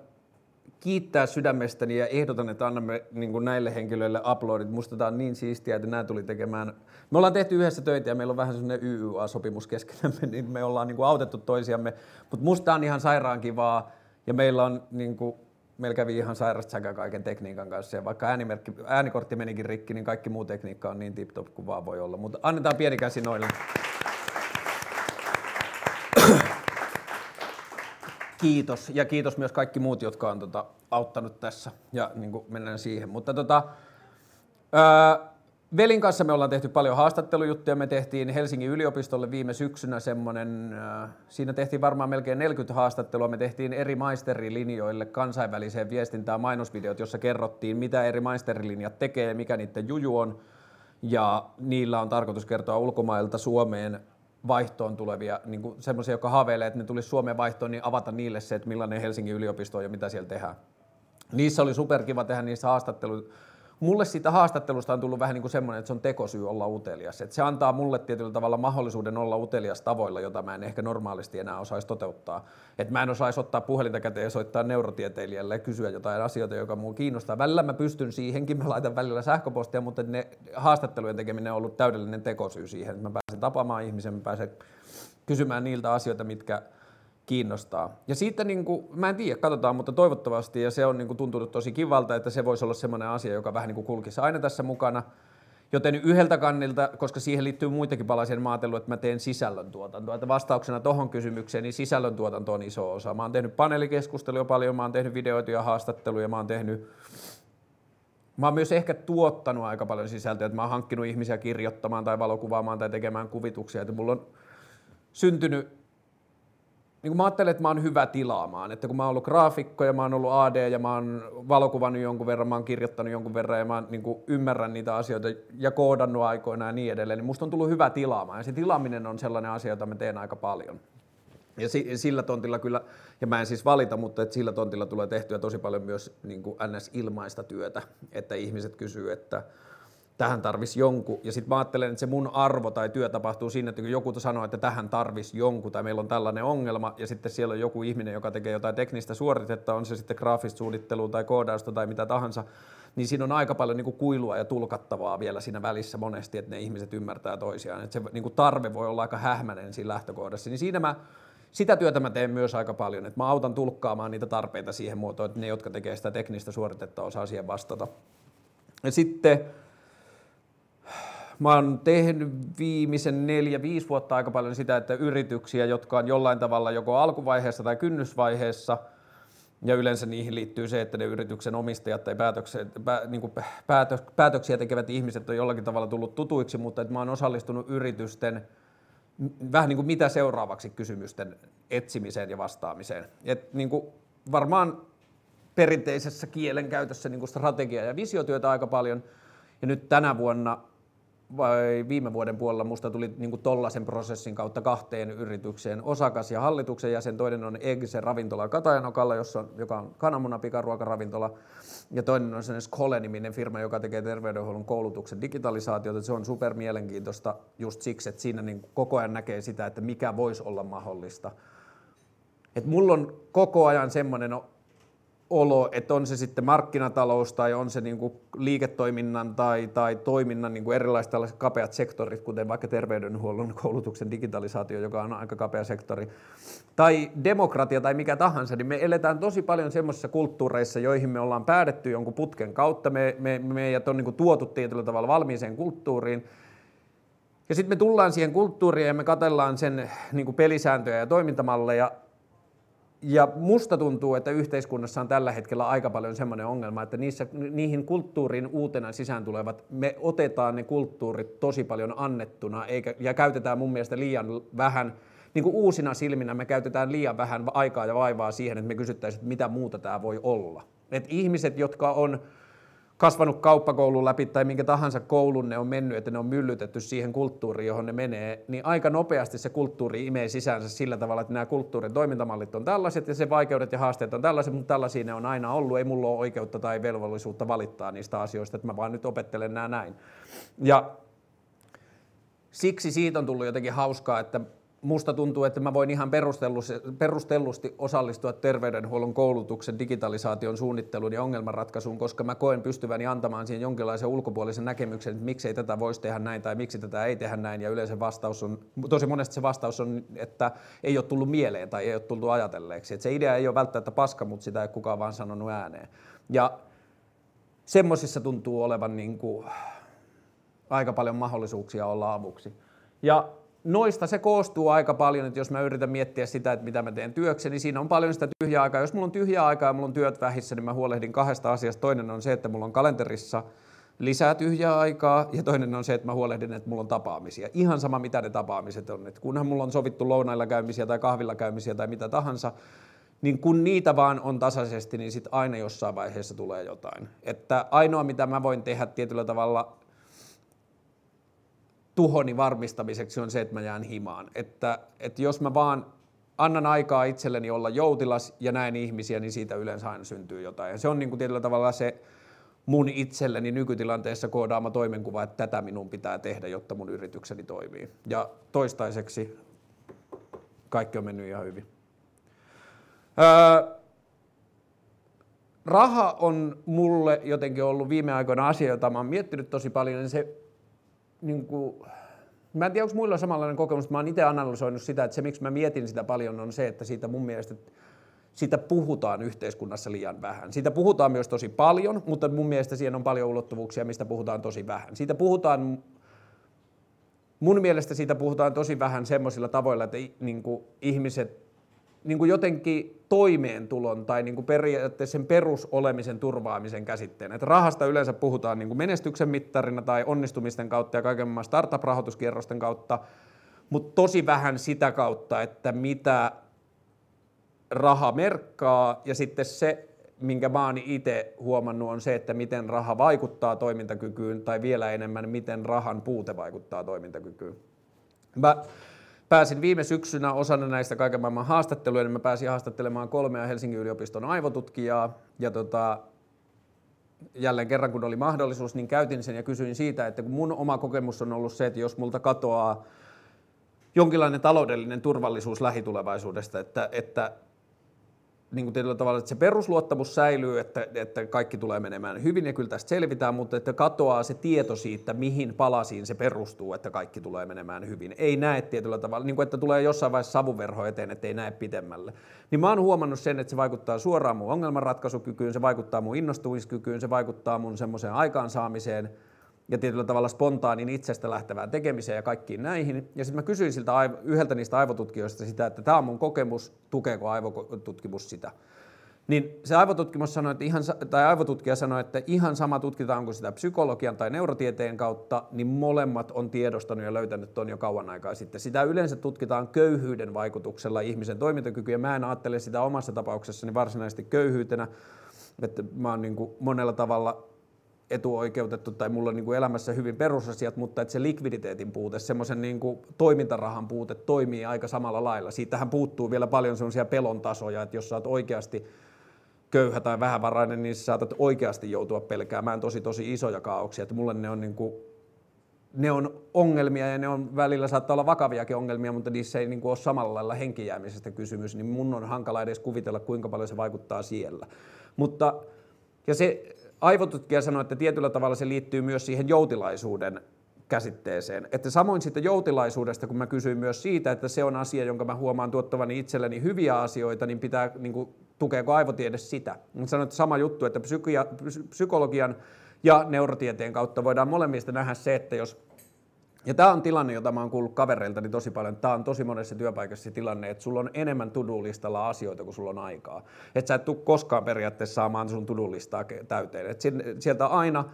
kiittää sydämestäni ja ehdotan, että annamme niin kuin näille henkilöille uploadit. Musta tää on niin siistiä, että nämä tuli tekemään. Me ollaan tehty yhdessä töitä ja meillä on vähän semmoinen Y Y A-sopimus keskenämme, niin me ollaan niin kuin autettu toisiamme. Mutta musta on ihan sairaan kivaa ja meillä on niin kuin, meillä kävi ihan sairasta säkää kaiken tekniikan kanssa ja vaikka äänimerkki, äänikortti menikin rikki, niin kaikki muu tekniikka on niin tip-top kuin vaan voi olla. Mutta annetaan pieni käsi noille. Kiitos, ja kiitos myös kaikki muut, jotka on tota, auttanut tässä, ja niin kuin mennään siihen. Mutta tota, öö, velin kanssa me ollaan tehty paljon haastattelujuttuja. Me tehtiin Helsingin yliopistolle viime syksynä semmoinen, öö, siinä tehtiin varmaan melkein neljäkymmentä haastattelua. Me tehtiin eri maisterilinjoille kansainväliseen viestintään mainosvideot, jossa kerrottiin, mitä eri maisterilinjat tekee, mikä niiden juju on, ja niillä on tarkoitus kertoa ulkomailta Suomeen vaihtoon tulevia, niin semmoisia, jotka haaveilee, että ne tulisi Suomeen vaihtoon, niin avata niille se, että millainen Helsingin yliopisto on ja mitä siellä tehdään. Niissä oli superkiva tehdä niissä haastatteluissa. Mulle siitä haastattelusta on tullut vähän niin kuin semmoinen, että se on tekosyy olla utelias. Että se antaa mulle tietyllä tavalla mahdollisuuden olla utelias tavoilla, jota mä en ehkä normaalisti enää osaisi toteuttaa. Että mä en osaisi ottaa puhelinta käteen ja soittaa neurotieteilijälle ja kysyä jotain asioita, joka mua kiinnostaa. Välillä mä pystyn siihenkin, mä laitan välillä sähköpostia, mutta ne haastattelujen tekeminen on ollut täydellinen tekosyy siihen. Mä pääsen tapaamaan ihmisen, mä pääsen kysymään niiltä asioita, mitkä kiinnostaa. Ja siitä, niin kuin, mä en tiedä, katsotaan, mutta toivottavasti, ja se on niin kuin, tuntunut tosi kivalta, että se voisi olla semmoinen asia, joka vähän niin kuin kulkisi aina tässä mukana. Joten yhdeltä kannilta, koska siihen liittyy muitakin palaisia, mä ajatellut, että mä teen sisällöntuotantoa. Että vastauksena tohon kysymykseen, niin sisällöntuotanto on iso osa. Mä oon tehnyt paneelikeskustelua paljon, mä oon tehnyt videoita ja haastatteluja, mä oon tehnyt... Mä oon myös ehkä tuottanut aika paljon sisältöä, että mä oon hankkinut ihmisiä kirjoittamaan tai valokuvaamaan tai tekemään kuvituksia, että mulla on syntynyt... Niin mä ajattelen, että mä oon hyvä tilaamaan, että kun mä oon ollut graafikko ja mä oon ollut A D ja mä oon valokuvannut jonkun verran, mä oon kirjoittanut jonkun verran ja mä niin kuin ymmärrän niitä asioita ja koodannut aikoinaan ja niin edelleen, niin musta on tullut hyvä tilaamaan ja se tilaaminen on sellainen asia, jota mä teen aika paljon. Ja sillä tontilla kyllä, ja mä en siis valita, mutta että sillä tontilla tulee tehtyä tosi paljon myös niin kuin N S-ilmaista työtä, että ihmiset kysyy, että tähän tarvisi jonkun. Ja sitten mä ajattelen, että se mun arvo tai työ tapahtuu siinä, että kun joku sanoo, että tähän tarvisi jonkun tai meillä on tällainen ongelma ja sitten siellä on joku ihminen, joka tekee jotain teknistä suoritetta, on se sitten graafista suunnittelua tai koodausta tai mitä tahansa, niin siinä on aika paljon niin kuin kuilua ja tulkattavaa vielä siinä välissä monesti, että ne ihmiset ymmärtää toisiaan. Että se niin kuin tarve voi olla aika hähmäinen siinä lähtökohdassa. Niin siinä mä, sitä työtä mä teen myös aika paljon, että mä autan tulkkaamaan niitä tarpeita siihen muotoon, että ne, jotka tekee sitä teknistä suoritetta, osaa siihen vastata. Ja sitten mä oon tehnyt viimeisen neljä, viisi vuotta aika paljon sitä, että yrityksiä, jotka on jollain tavalla joko alkuvaiheessa tai kynnysvaiheessa, ja yleensä niihin liittyy se, että ne yrityksen omistajat tai pää, niin kuin päätö, päätöksiä tekevät ihmiset on jollakin tavalla tullut tutuiksi, mutta että mä oon osallistunut yritysten vähän niin kuin mitä seuraavaksi kysymysten etsimiseen ja vastaamiseen. Et niin kuin varmaan perinteisessä kielenkäytössä niin kuin strategia- ja visiotyötä aika paljon, ja nyt tänä vuonna vai viime vuoden puolella musta tuli niinku tollaisen prosessin kautta kahteen yritykseen osakas ja hallituksen jäsen. Toinen on Egse ravintola Katajanokalla, jossa on, joka on kananmuna pikaruokaravintola, ja toinen on sellainen Skole-niminen firma, joka tekee terveydenhuollon koulutuksen digitalisaatiota. Se on super mielenkiintoista just siksi, että siinä niin koko ajan näkee sitä, että mikä voisi olla mahdollista. Et mulla on koko ajan semmoinen olo, että on se sitten markkinatalous tai on se niin kuin liiketoiminnan tai, tai toiminnan niin kuin erilaiset tällaiset kapeat sektorit, kuten vaikka terveydenhuollon koulutuksen digitalisaatio, joka on aika kapea sektori, tai demokratia tai mikä tahansa, niin me eletään tosi paljon semmoisissa kulttuureissa, joihin me ollaan päädytty jonkun putken kautta, me, me, meidät on niin kuin tuotu tietyllä tavalla valmiiseen kulttuuriin. Ja sitten me tullaan siihen kulttuuriin ja me katsellaan sen niin kuin pelisääntöjä ja toimintamalleja. Ja musta tuntuu, että yhteiskunnassa on tällä hetkellä aika paljon semmoinen ongelma, että niissä, niihin kulttuuriin uutena sisään tulevat, me otetaan ne kulttuurit tosi paljon annettuna eikä, ja käytetään mun mielestä liian vähän, niin kuin uusina silminä me käytetään liian vähän aikaa ja vaivaa siihen, että me kysyttäisiin, että mitä muuta tämä voi olla. Et ihmiset, jotka on kasvanut kauppakoulun läpi tai minkä tahansa koulun ne on mennyt, että ne on myllytetty siihen kulttuuriin, johon ne menee, niin aika nopeasti se kulttuuri imee sisäänsä sillä tavalla, että nämä kulttuurin toimintamallit on tällaiset ja se vaikeudet ja haasteet on tällaiset, mutta tällaisia ne on aina ollut. Ei mulla ole oikeutta tai velvollisuutta valittaa niistä asioista, että mä vaan nyt opettelen nämä näin. Ja siksi siitä on tullut jotenkin hauskaa, että musta tuntuu, että mä voin ihan perustellusti osallistua terveydenhuollon koulutuksen, digitalisaation suunnitteluun ja ongelmanratkaisuun, koska mä koen pystyväni antamaan siihen jonkinlaisen ulkopuolisen näkemyksen, että miksei tätä voisi tehdä näin tai miksi tätä ei tehdä näin. Ja yleensä vastaus on, tosi monesti se vastaus on, että ei ole tullut mieleen tai ei ole tullut ajatelleeksi. Että se idea ei ole välttämättä paska, mutta sitä ei kukaan vaan sanonut ääneen. Ja semmoisissa tuntuu olevan niin kuin aika paljon mahdollisuuksia olla avuksi. Ja noista se koostuu aika paljon, että jos mä yritän miettiä sitä, että mitä mä teen työkseni, niin siinä on paljon sitä tyhjää aikaa. Jos mulla on tyhjää aikaa ja mulla on työt vähissä, niin mä huolehdin kahdesta asiasta. Toinen on se, että mulla on kalenterissa lisää tyhjää aikaa, ja toinen on se, että mä huolehdin, että mulla on tapaamisia. Ihan sama, mitä ne tapaamiset on. Et kunhan mulla on sovittu lounailla käymisiä tai kahvilla käymisiä tai mitä tahansa, niin kun niitä vaan on tasaisesti, niin sit aina jossain vaiheessa tulee jotain. Että ainoa, mitä mä voin tehdä tietyllä tavalla tuhoni varmistamiseksi on se, että mä jään himaan. Että, että jos mä vaan annan aikaa itselleni olla joutilas ja näen ihmisiä, niin siitä yleensä aina syntyy jotain. Ja se on niin kuin tietyllä tavalla se mun itselleni nykytilanteessa koodaama toimenkuva, että tätä minun pitää tehdä, jotta mun yritykseni toimii. Ja toistaiseksi kaikki on mennyt ihan hyvin. Öö, raha on mulle jotenkin ollut viime aikoina asia, jota mä oon miettinyt tosi paljon, niin se Niin kuin, mä en tiedä, onko muilla on samanlainen kokemus, mutta mä oon itse analysoinut sitä, että se miksi mä mietin sitä paljon on se, että siitä mun mielestä siitä puhutaan yhteiskunnassa liian vähän. Siitä puhutaan myös tosi paljon, mutta mun mielestä siihen on paljon ulottuvuuksia, mistä puhutaan tosi vähän. Siitä puhutaan, mun mielestä siitä puhutaan tosi vähän semmoisilla tavoilla, että niin kuin ihmiset niin kuin jotenkin toimeentulon tai niin kuin periaatteessa sen perusolemisen turvaamisen käsitteen. Et rahasta yleensä puhutaan niin kuin menestyksen mittarina tai onnistumisten kautta ja kaikenlaisten startup-rahoituskierrosten kautta, mutta tosi vähän sitä kautta, että mitä raha merkkaa, ja sitten se, minkä mä oon itse huomannut, on se, että miten raha vaikuttaa toimintakykyyn tai vielä enemmän, miten rahan puute vaikuttaa toimintakykyyn. Mä Pääsin viime syksynä osana näistä kaiken maailman haastatteluja, niin mä pääsin haastattelemaan kolmea Helsingin yliopiston aivotutkijaa, ja tota, jälleen kerran kun oli mahdollisuus, niin käytin sen ja kysyin siitä, että kun mun oma kokemus on ollut se, että jos multa katoaa jonkinlainen taloudellinen turvallisuus lähitulevaisuudesta, että, että niin kuin tietyllä tavalla, että se perusluottamus säilyy, että, että kaikki tulee menemään hyvin ja kyllä tästä selvitään, mutta että katoaa se tieto siitä, mihin palasiin se perustuu, että kaikki tulee menemään hyvin. Ei näe tietyllä tavalla, niin kuin että tulee jossain vaiheessa savuverho eteen, että ei näe pidemmälle. Niin mä oon huomannut sen, että se vaikuttaa suoraan mun ongelmanratkaisukykyyn, se vaikuttaa mun innostumiskykyyn, se vaikuttaa mun semmoiseen aikaansaamiseen ja tietyllä tavalla spontaanin itsestä lähtevään tekemiseen ja kaikkiin näihin. Ja sitten mä kysyin siltä yhdeltä niistä aivotutkijoista sitä, että tämä on mun kokemus, tukeeko aivotutkimus sitä. Niin se aivotutkimus sanoi, että ihan, tai aivotutkija sanoi, että ihan sama tutkitaanko sitä psykologian tai neurotieteen kautta, niin molemmat on tiedostanut ja löytänyt ton jo kauan aikaa sitten. Sitä yleensä tutkitaan köyhyyden vaikutuksella ihmisen toimintakykyyn, ja mä en ajattele sitä omassa tapauksessani varsinaisesti köyhyytenä, että mä oon niin kuin monella tavalla etuoikeutettu tai mulla on niin kuin elämässä hyvin perusasiat, mutta että se likviditeetin puute, semmoisen niin kuin toimintarahan puute toimii aika samalla lailla. Siitähän puuttuu vielä paljon semmoisia pelon tasoja, että jos sä oot oikeasti köyhä tai vähävarainen, niin sä saatat oikeasti joutua pelkäämään tosi tosi isoja kaauksia. Että mulle ne on, niin kuin, ne on ongelmia ja ne on välillä saattaa olla vakaviakin ongelmia, mutta niissä ei niin kuin ole samalla lailla henkijäämisestä kysymys, niin mun on hankala edes kuvitella, kuinka paljon se vaikuttaa siellä. Mutta, ja se aivotutkija sanoi, että tietyllä tavalla se liittyy myös siihen joutilaisuuden käsitteeseen. Että samoin siitä joutilaisuudesta, kun mä kysyin myös siitä, että se on asia, jonka mä huomaan tuottavani itselleni hyviä asioita, niin pitää niin kuin, tukeeko aivotiede sitä. Mutta sanoin, että sama juttu, että psyki- psykologian ja neurotieteen kautta voidaan molemmista nähdä se, että jos, ja tämä on tilanne, jota mä oon kuullut kavereiltani tosi paljon, tämä on tosi monessa työpaikassa tilanne, että sulla on enemmän to-do-listalla asioita kuin sulla on aikaa. Että sä et tule koskaan periaatteessa saamaan sun to-do-listaa täyteen. Et sieltä aina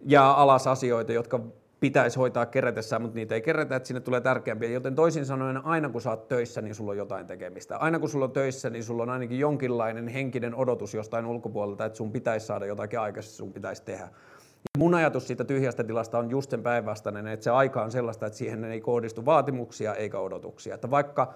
jää alas asioita, jotka pitäisi hoitaa keretessään, mutta niitä ei keretä, että sinne tulee tärkeämpiä. Joten toisin sanoen, aina kun sä oot töissä, niin sulla on jotain tekemistä. Aina kun sulla on töissä, niin sulla on ainakin jonkinlainen henkinen odotus jostain ulkopuolelta, että sun pitäisi saada jotakin aikaisemmin, sun pitäisi tehdä. Mun ajatus siitä tyhjästä tilasta on just sen päinvastainen, että se aika on sellaista, että siihen ei kohdistu vaatimuksia eikä odotuksia. Että vaikka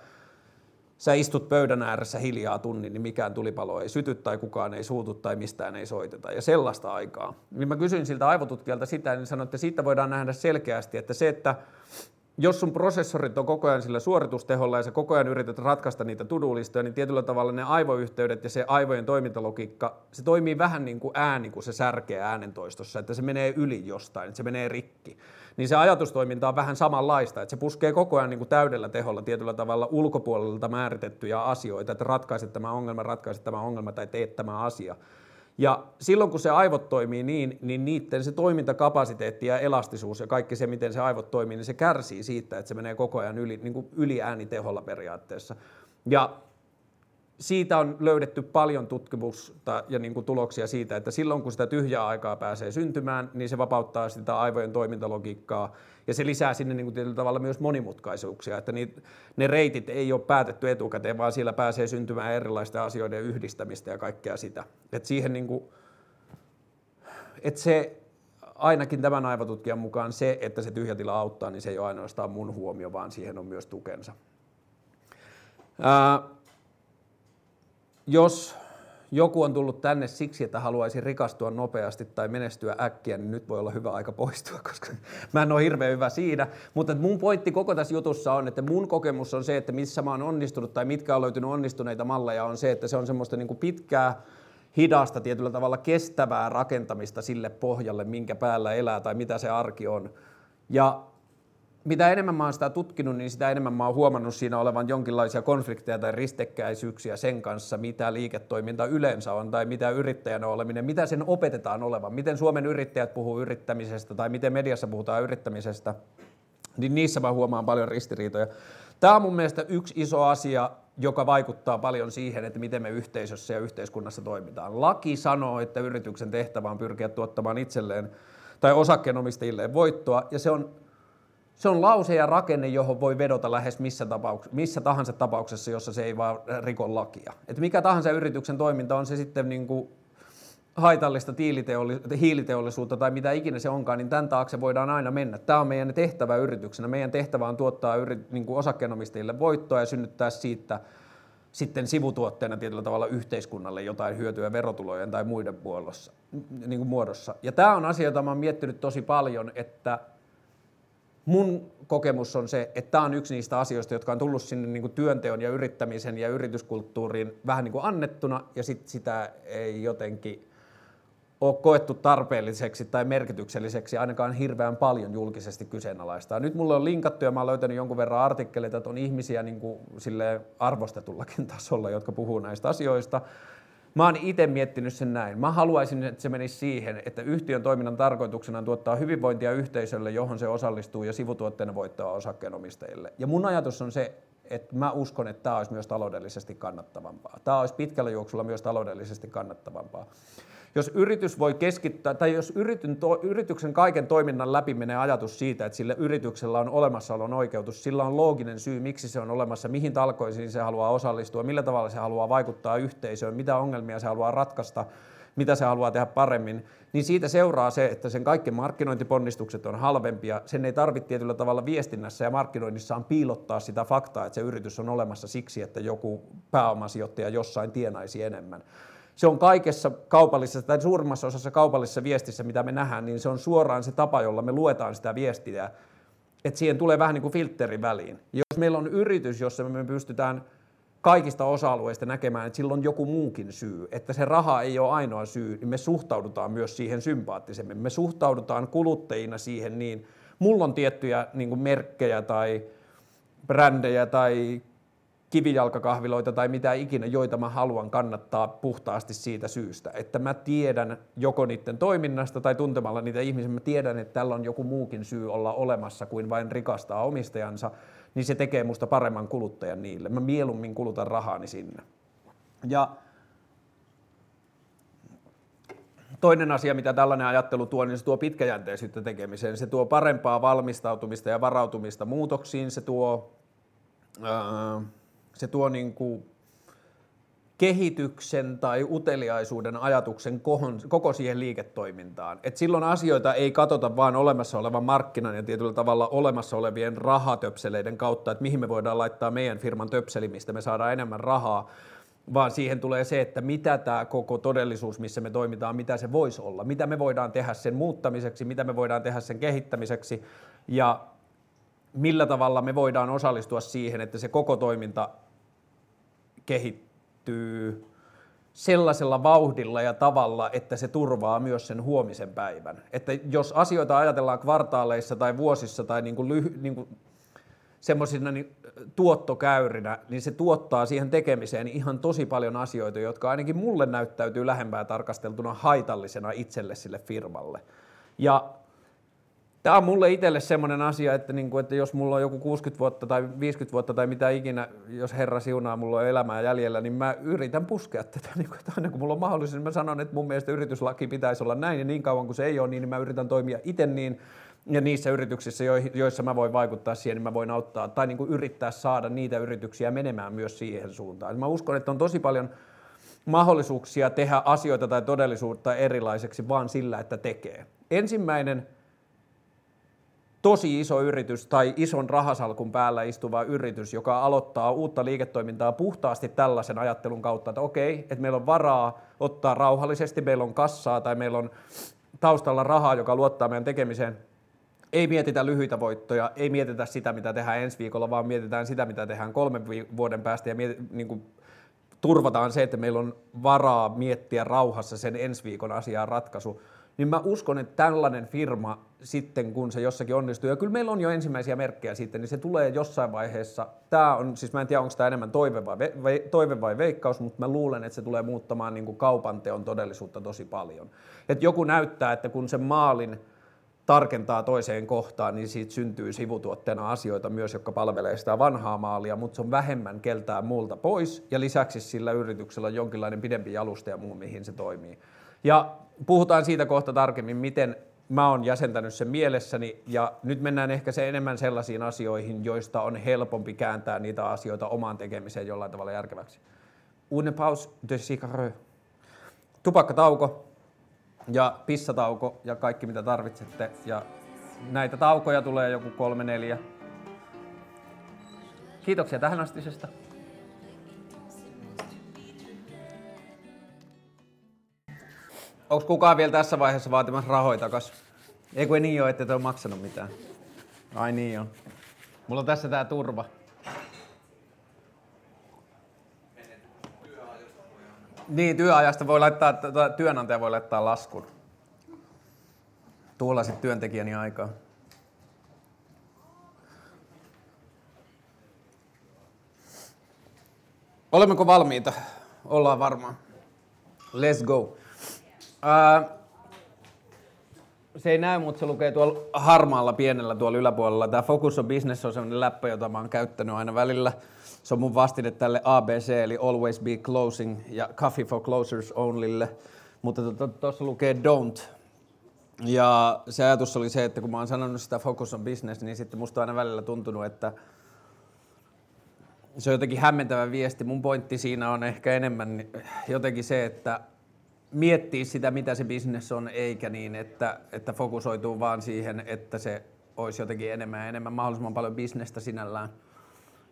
sä istut pöydän ääressä hiljaa tunnin, niin mikään tulipalo ei syty tai kukaan ei suutu tai mistään ei soiteta ja sellaista aikaa. Niin mä kysyin siltä aivotutkijalta sitä, niin sanoin, että siitä voidaan nähdä selkeästi, että se, että jos sun prosessorit on koko ajan sillä suoritusteholla ja sä koko ajan yrität ratkaista niitä to-do-listoja, niin tietyllä tavalla ne aivoyhteydet ja se aivojen toimintalogiikka, se toimii vähän niin kuin ääni, kun se särkee äänentoistossa, että se menee yli jostain, että se menee rikki. Niin se ajatustoiminta on vähän samanlaista, että se puskee koko ajan niin kuin täydellä teholla tietyllä tavalla ulkopuolelta määritettyjä asioita, että ratkaiset tämä ongelma, ratkaiset tämä ongelma tai teet tämä asia. Ja silloin, kun se aivot toimii niin, niin niiden se toimintakapasiteetti ja elastisuus ja kaikki se, miten se aivot toimii, niin se kärsii siitä, että se menee koko ajan yli, niin kuin yliääniteholla periaatteessa. Ja siitä on löydetty paljon tutkimusta ja niin kuin tuloksia siitä, että silloin, kun sitä tyhjää aikaa pääsee syntymään, niin se vapauttaa sitä aivojen toimintalogiikkaa ja se lisää sinne niin kuin tietyllä tavalla myös monimutkaisuuksia, että niitä, ne reitit ei ole päätetty etukäteen, vaan siellä pääsee syntymään erilaisten asioiden yhdistämistä ja kaikkea sitä. Että siihen niin kuin, että se ainakin tämän aivotutkijan mukaan se, että se tyhjä tila auttaa, niin se ei ole ainoastaan mun huomio, vaan siihen on myös tukensa. Ää, Jos joku on tullut tänne siksi, että haluaisi rikastua nopeasti tai menestyä äkkiä, niin nyt voi olla hyvä aika poistua, koska mä en ole hirveän hyvä siinä. Mutta mun pointti koko tässä jutussa on, että mun kokemus on se, että missä mä oon onnistunut tai mitkä on löytynyt onnistuneita malleja, on se, että se on semmoista niin kuin pitkää, hidasta, tietyllä tavalla kestävää rakentamista sille pohjalle, minkä päällä elää tai mitä se arki on. Ja mitä enemmän mä oon sitä tutkinut, niin sitä enemmän mä oon huomannut siinä olevan jonkinlaisia konflikteja tai ristekkäisyyksiä sen kanssa, mitä liiketoiminta yleensä on tai mitä yrittäjänä oleminen, mitä sen opetetaan olevan, miten Suomen yrittäjät puhuu yrittämisestä tai miten mediassa puhutaan yrittämisestä, niin niissä mä huomaan paljon ristiriitoja. Tämä on mun mielestä yksi iso asia, joka vaikuttaa paljon siihen, että miten me yhteisössä ja yhteiskunnassa toimitaan. Laki sanoo, että yrityksen tehtävä on pyrkiä tuottamaan itselleen tai osakkeenomistajilleen voittoa ja se on Se on lause ja rakenne, johon voi vedota lähes missä, tapauks- missä tahansa tapauksessa, jossa se ei vaan riko lakia. Et mikä tahansa yrityksen toiminta on se sitten niin kuin haitallista tiiliteolli- hiiliteollisuutta tai mitä ikinä se onkaan, niin tämän taakse voidaan aina mennä. Tämä on meidän tehtävä yrityksenä. Meidän tehtävä on tuottaa yri- niin kuin osakkeenomistajille voittoa ja synnyttää siitä sitten sivutuotteena tietyllä tavalla yhteiskunnalle jotain hyötyä verotulojen tai muiden puolossa, niin kuin muodossa. Ja tämä on asia, jota mä oon miettinyt tosi paljon, että mun kokemus on se, että tämä on yksi niistä asioista, jotka on tullut sinne niin kuin työnteon ja yrittämisen ja yrityskulttuuriin vähän niin kuin annettuna, ja sit sitä ei jotenkin ole koettu tarpeelliseksi tai merkitykselliseksi ainakaan hirveän paljon julkisesti kyseenalaistaa. Nyt mulle on linkattu ja mä oon löytänyt jonkun verran artikkeleita, että on ihmisiä niin kuin silleen arvostetullakin tasolla, jotka puhuu näistä asioista. Mä oon itse miettinyt sen näin. Mä haluaisin, että se menisi siihen, että yhtiön toiminnan tarkoituksena on tuottaa hyvinvointia yhteisölle, johon se osallistuu ja sivutuotteena voittaa osakkeenomistajille. Ja mun ajatus on se, että mä uskon, että tämä olisi myös taloudellisesti kannattavampaa. Tämä olisi pitkällä juoksulla myös taloudellisesti kannattavampaa. Jos yritys voi keskittää, tai jos yrityksen kaiken toiminnan läpi menee ajatus siitä, että sillä yrityksellä on olemassaolon oikeutus, sillä on looginen syy, miksi se on olemassa, mihin talkoisiin se haluaa osallistua, millä tavalla se haluaa vaikuttaa yhteisöön, mitä ongelmia se haluaa ratkaista, mitä se haluaa tehdä paremmin, niin siitä seuraa se, että sen kaikki markkinointiponnistukset on halvempia. Sen ei tarvitse tietyllä tavalla viestinnässä ja markkinoinnissaan piilottaa sitä faktaa, että se yritys on olemassa siksi, että joku pääomasijoittaja jossain tienaisi enemmän. Se on kaikessa kaupallisessa tai suurimmassa osassa kaupallisessa viestissä, mitä me nähdään, niin se on suoraan se tapa, jolla me luetaan sitä viestiä, että siihen tulee vähän niin kuin filtteri väliin. Jos meillä on yritys, jossa me pystytään kaikista osa-alueista näkemään, että sillä on joku muukin syy, että se raha ei ole ainoa syy, niin me suhtaudutaan myös siihen sympaattisemmin. Me suhtaudutaan kuluttajina siihen niin, mulla on tiettyjä niin kuin merkkejä tai brändejä tai kivijalkakahviloita tai mitä ikinä, joita mä haluan kannattaa puhtaasti siitä syystä, että mä tiedän joko niiden toiminnasta tai tuntemalla niitä ihmisiä, mä tiedän, että tällä on joku muukin syy olla olemassa kuin vain rikastaa omistajansa, niin se tekee musta paremman kuluttajan niille. Mä mieluummin kulutan rahaani sinne. Ja toinen asia, mitä tällainen ajattelu tuo, niin se tuo pitkäjänteisyyttä tekemiseen, se tuo parempaa valmistautumista ja varautumista muutoksiin, se tuo Öö, Se tuo niin kuin kehityksen tai uteliaisuuden ajatuksen koko siihen liiketoimintaan. Et silloin asioita ei katsota vaan olemassa olevan markkinan ja tietyllä tavalla olemassa olevien rahatöpseleiden kautta, että mihin me voidaan laittaa meidän firman töpseli, mistä me saadaan enemmän rahaa, vaan siihen tulee se, että mitä tämä koko todellisuus, missä me toimitaan, mitä se voisi olla, mitä me voidaan tehdä sen muuttamiseksi, mitä me voidaan tehdä sen kehittämiseksi ja millä tavalla me voidaan osallistua siihen, että se koko toiminta kehittyy sellaisella vauhdilla ja tavalla, että se turvaa myös sen huomisen päivän. Että jos asioita ajatellaan kvartaaleissa tai vuosissa tai niin kuin lyhy- niin kuin semmoisina niin tuottokäyrinä, niin se tuottaa siihen tekemiseen ihan tosi paljon asioita, jotka ainakin mulle näyttäytyy lähempää tarkasteltuna haitallisena itselle sille firmalle. Ja tämä on mulle itselle semmoinen asia, että, niinku, että jos mulla on joku kuusikymmentä vuotta tai viisikymmentä vuotta tai mitä ikinä, jos Herra siunaa, mulla on elämää jäljellä, niin mä yritän puskea tätä. Niinku, että aina kun mulla on mahdollisuus, niin mä sanon, että mun mielestä yrityslaki pitäisi olla näin ja niin kauan kuin se ei ole niin, niin mä yritän toimia itse niin. Ja niissä yrityksissä, joissa mä voin vaikuttaa siihen, niin mä voin auttaa tai niinku yrittää saada niitä yrityksiä menemään myös siihen suuntaan. Mä uskon, että on tosi paljon mahdollisuuksia tehdä asioita tai todellisuutta erilaiseksi vaan sillä, että tekee. Ensimmäinen tosi iso yritys tai ison rahasalkun päällä istuva yritys, joka aloittaa uutta liiketoimintaa puhtaasti tällaisen ajattelun kautta, että okei, että meillä on varaa ottaa rauhallisesti, meillä on kassaa tai meillä on taustalla rahaa, joka luottaa meidän tekemiseen. Ei mietitä lyhyitä voittoja, ei mietitä sitä, mitä tehdään ensi viikolla, vaan mietitään sitä, mitä tehdään kolmen vuoden päästä ja miet- niin kuin turvataan se, että meillä on varaa miettiä rauhassa sen ensi viikon asiaan ratkaisu. Niin mä uskon, että tällainen firma sitten, kun se jossakin onnistuu, ja kyllä meillä on jo ensimmäisiä merkkejä sitten, niin se tulee jossain vaiheessa, tää on, siis mä en tiedä, onko tämä enemmän toive vai, ve, toive vai veikkaus, mutta mä luulen, että se tulee muuttamaan niin kuin kaupanteon todellisuutta tosi paljon. Että joku näyttää, että kun sen maalin tarkentaa toiseen kohtaan, niin siitä syntyy sivutuotteena asioita myös, jotka palvelee sitä vanhaa maalia, mutta se on vähemmän keltään muulta pois, ja lisäksi sillä yrityksellä on jonkinlainen pidempi jalusta ja muu, mihin se toimii. Ja puhutaan siitä kohta tarkemmin, miten mä oon jäsentänyt sen mielessäni, ja nyt mennään ehkä se enemmän sellaisiin asioihin, joista on helpompi kääntää niitä asioita omaan tekemiseen jollain tavalla järkeväksi. Une pause de cigarette. Tupakkatauko ja pissatauko ja kaikki mitä tarvitsette, ja näitä taukoja tulee joku kolme neljä. Kiitoksia tähänastisesta. Onko kukaan vielä tässä vaiheessa vaatimassa rahoja takas? Ei kun ei niin ole, ettei ole maksanut mitään. Ai niin on. Mulla on tässä tää turva. Niin, työajasta voi laittaa, työnantaja voi laittaa laskun. Tuolla sit työntekijäni aikaa. Olemmeko valmiita? Ollaan varmaan. Let's go. Ää, se ei näy, mutta se lukee tuolla harmaalla pienellä tuolla yläpuolella. Tää Focus on Business on sellainen läppä, jota mä oon käyttänyt aina välillä. Se on mun vastine tälle A B C eli Always Be Closing ja Coffee for Closers Onlylle. Mutta tuossa lukee Don't. Ja se ajatus oli se, että kun mä oon sanonut sitä Focus on Business, niin sitten musta on aina välillä tuntunut, että se on jotenkin hämmentävä viesti. Mun pointti siinä on ehkä enemmän jotenkin se, että miettii sitä, mitä se business on, eikä niin, että, että fokusoituu vaan siihen, että se olisi jotenkin enemmän ja enemmän mahdollisimman paljon bisnestä sinällään.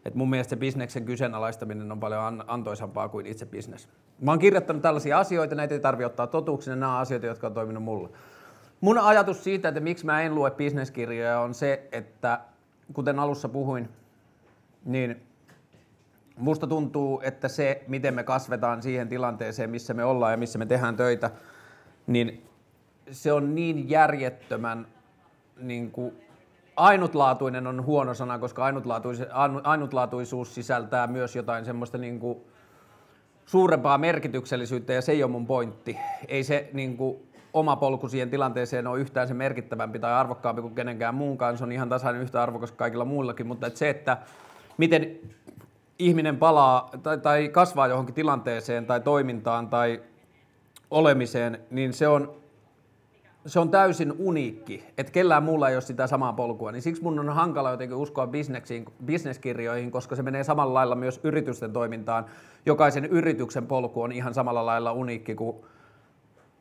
Et mun mielestä se bisneksen kyseenalaistaminen on paljon antoisampaa kuin itse bisnes. Mä oon kirjoittanut tällaisia asioita, näitä ei tarvitse ottaa totuuksena, nämä asioita, jotka on toiminut mulle. Mun ajatus siitä, että miksi mä en lue bisneskirjoja, on se, että kuten alussa puhuin, niin musta tuntuu, että se, miten me kasvetaan siihen tilanteeseen, missä me ollaan ja missä me tehdään töitä, niin se on niin järjettömän niin kuin ainutlaatuinen on huono sana, koska ainutlaatuisuus sisältää myös jotain semmoista niin kuin suurempaa merkityksellisyyttä, ja se ei ole mun pointti. Ei se niin kuin oma polku siihen tilanteeseen ole yhtään se merkittävämpi tai arvokkaampi kuin kenenkään muunkaan. Se on ihan tasainen yhtä arvokas kaikilla muillakin, mutta et se, että miten ihminen palaa tai, tai kasvaa johonkin tilanteeseen tai toimintaan tai olemiseen, niin se on, se on täysin uniikki, että kellään muulla ei ole sitä samaa polkua. Niin siksi mun on hankala jotenkin uskoa bisneskirjoihin, koska se menee samalla lailla myös yritysten toimintaan. Jokaisen yrityksen polku on ihan samalla lailla uniikki kuin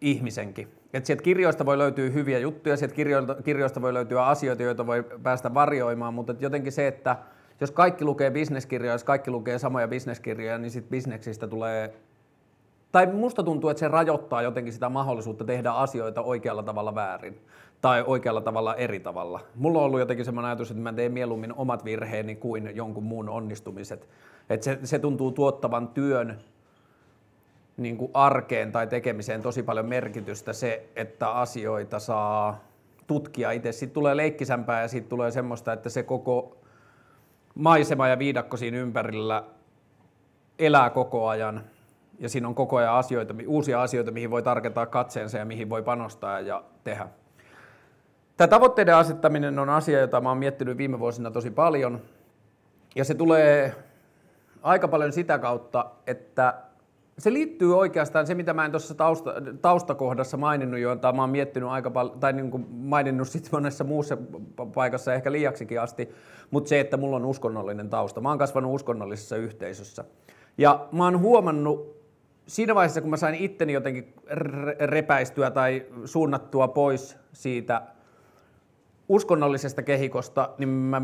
ihmisenkin. Et sieltä kirjoista voi löytyä hyviä juttuja, sieltä kirjoista voi löytyä asioita, joita voi päästä varjoimaan, mutta jotenkin se, että jos kaikki lukee bisneskirjoja, jos kaikki lukee samoja bisneskirjoja, niin sitten bisneksistä tulee, tai musta tuntuu, että se rajoittaa jotenkin sitä mahdollisuutta tehdä asioita oikealla tavalla väärin tai oikealla tavalla eri tavalla. Mulla on ollut jotenkin semmoinen ajatus, että mä teen mieluummin omat virheeni kuin jonkun muun onnistumiset. Että se, se tuntuu tuottavan työn niin kuin arkeen tai tekemiseen tosi paljon merkitystä se, että asioita saa tutkia itse. Sitten tulee leikkisämpää ja siitä tulee semmoista, että se koko maisema ja viidakko siinä ympärillä elää koko ajan ja siinä on koko ajan asioita, uusia asioita, mihin voi tarkentaa katseensa ja mihin voi panostaa ja tehdä. Tämä tavoitteiden asettaminen on asia, jota mä oon miettinyt viime vuosina tosi paljon, ja se tulee aika paljon sitä kautta, että se liittyy oikeastaan se, mitä mä en tuossa tausta, taustakohdassa maininnut, jota mä oon miettinyt aika paljon, tai niin kuin maininnut sitten monessa muussa paikassa ehkä liiaksikin asti, mutta se, että mulla on uskonnollinen tausta. Mä oon kasvanut uskonnollisessa yhteisössä. Ja mä oon huomannut siinä vaiheessa, kun mä sain itteni jotenkin repäistyä tai suunnattua pois siitä uskonnollisesta kehikosta, niin mä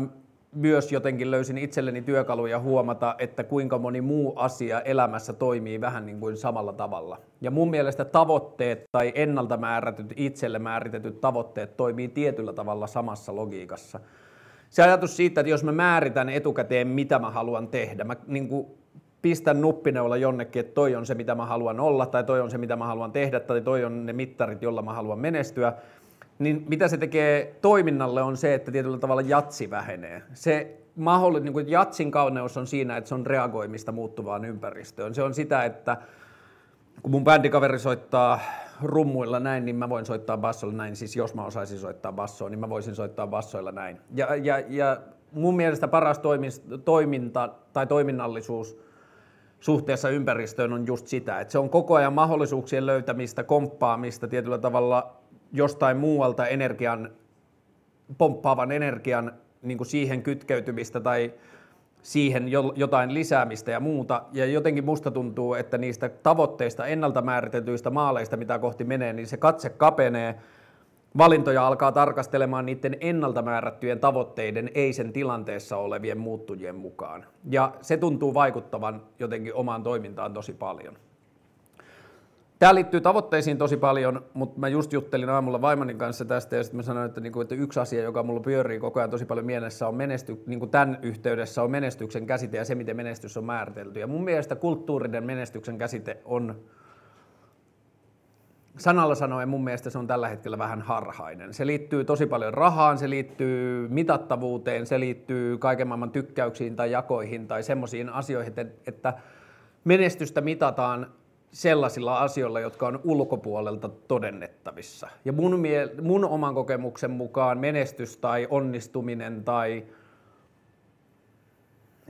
myös jotenkin löysin itselleni työkaluja huomata, että kuinka moni muu asia elämässä toimii vähän niin kuin samalla tavalla. Ja mun mielestä tavoitteet tai ennalta määrätyt, itselle määritetyt tavoitteet toimii tietyllä tavalla samassa logiikassa. Se ajatus siitä, että jos mä määritän etukäteen, mitä mä haluan tehdä, mä niin kuin pistän nuppineula jonnekin, että toi on se, mitä mä haluan olla, tai toi on se, mitä mä haluan tehdä, tai toi on ne mittarit, jolla mä haluan menestyä, niin mitä se tekee toiminnalle on se, että tietyllä tavalla jatsi vähenee. Se mahdollinen, niin kuin jatsin kauneus on siinä, että se on reagoimista muuttuvaan ympäristöön. Se on sitä, että kun mun bändikaveri soittaa rummuilla näin, niin mä voin soittaa bassoilla näin. Siis jos mä osaisin soittaa bassoa, niin mä voisin soittaa bassoilla näin. Ja, ja, ja mun mielestä paras toiminta tai toiminnallisuus suhteessa ympäristöön on just sitä, että se on koko ajan mahdollisuuksien löytämistä, komppaamista tietyllä tavalla jostain muualta energian, pomppaavan energian niin kuin siihen kytkeytymistä tai siihen jotain lisäämistä ja muuta. Ja jotenkin musta tuntuu, että niistä tavoitteista, ennalta määritetyistä maaleista, mitä kohti menee, niin se katse kapenee. Valintoja alkaa tarkastelemaan niiden ennalta määrättyjen tavoitteiden, ei sen tilanteessa olevien muuttujien mukaan. Ja se tuntuu vaikuttavan jotenkin omaan toimintaan tosi paljon. Tämä liittyy tavoitteisiin tosi paljon, mutta mä just juttelin aamulla Vaimonin kanssa tästä ja sitten mä sanoin, että, niinku, että yksi asia, joka mulla pyörii koko ajan tosi paljon mielessä, on menesty, niinku tämän yhteydessä on menestyksen käsite ja se, miten menestys on määritelty. Ja mun mielestä kulttuurinen menestyksen käsite on, sanalla sanoen mun mielestä se on tällä hetkellä vähän harhainen. Se liittyy tosi paljon rahaan, se liittyy mitattavuuteen, se liittyy kaiken maailman tykkäyksiin tai jakoihin tai semmoisiin asioihin, että menestystä mitataan sellaisilla asioilla, jotka on ulkopuolelta todennettavissa. Ja mun, mie- mun oman kokemuksen mukaan menestys tai onnistuminen tai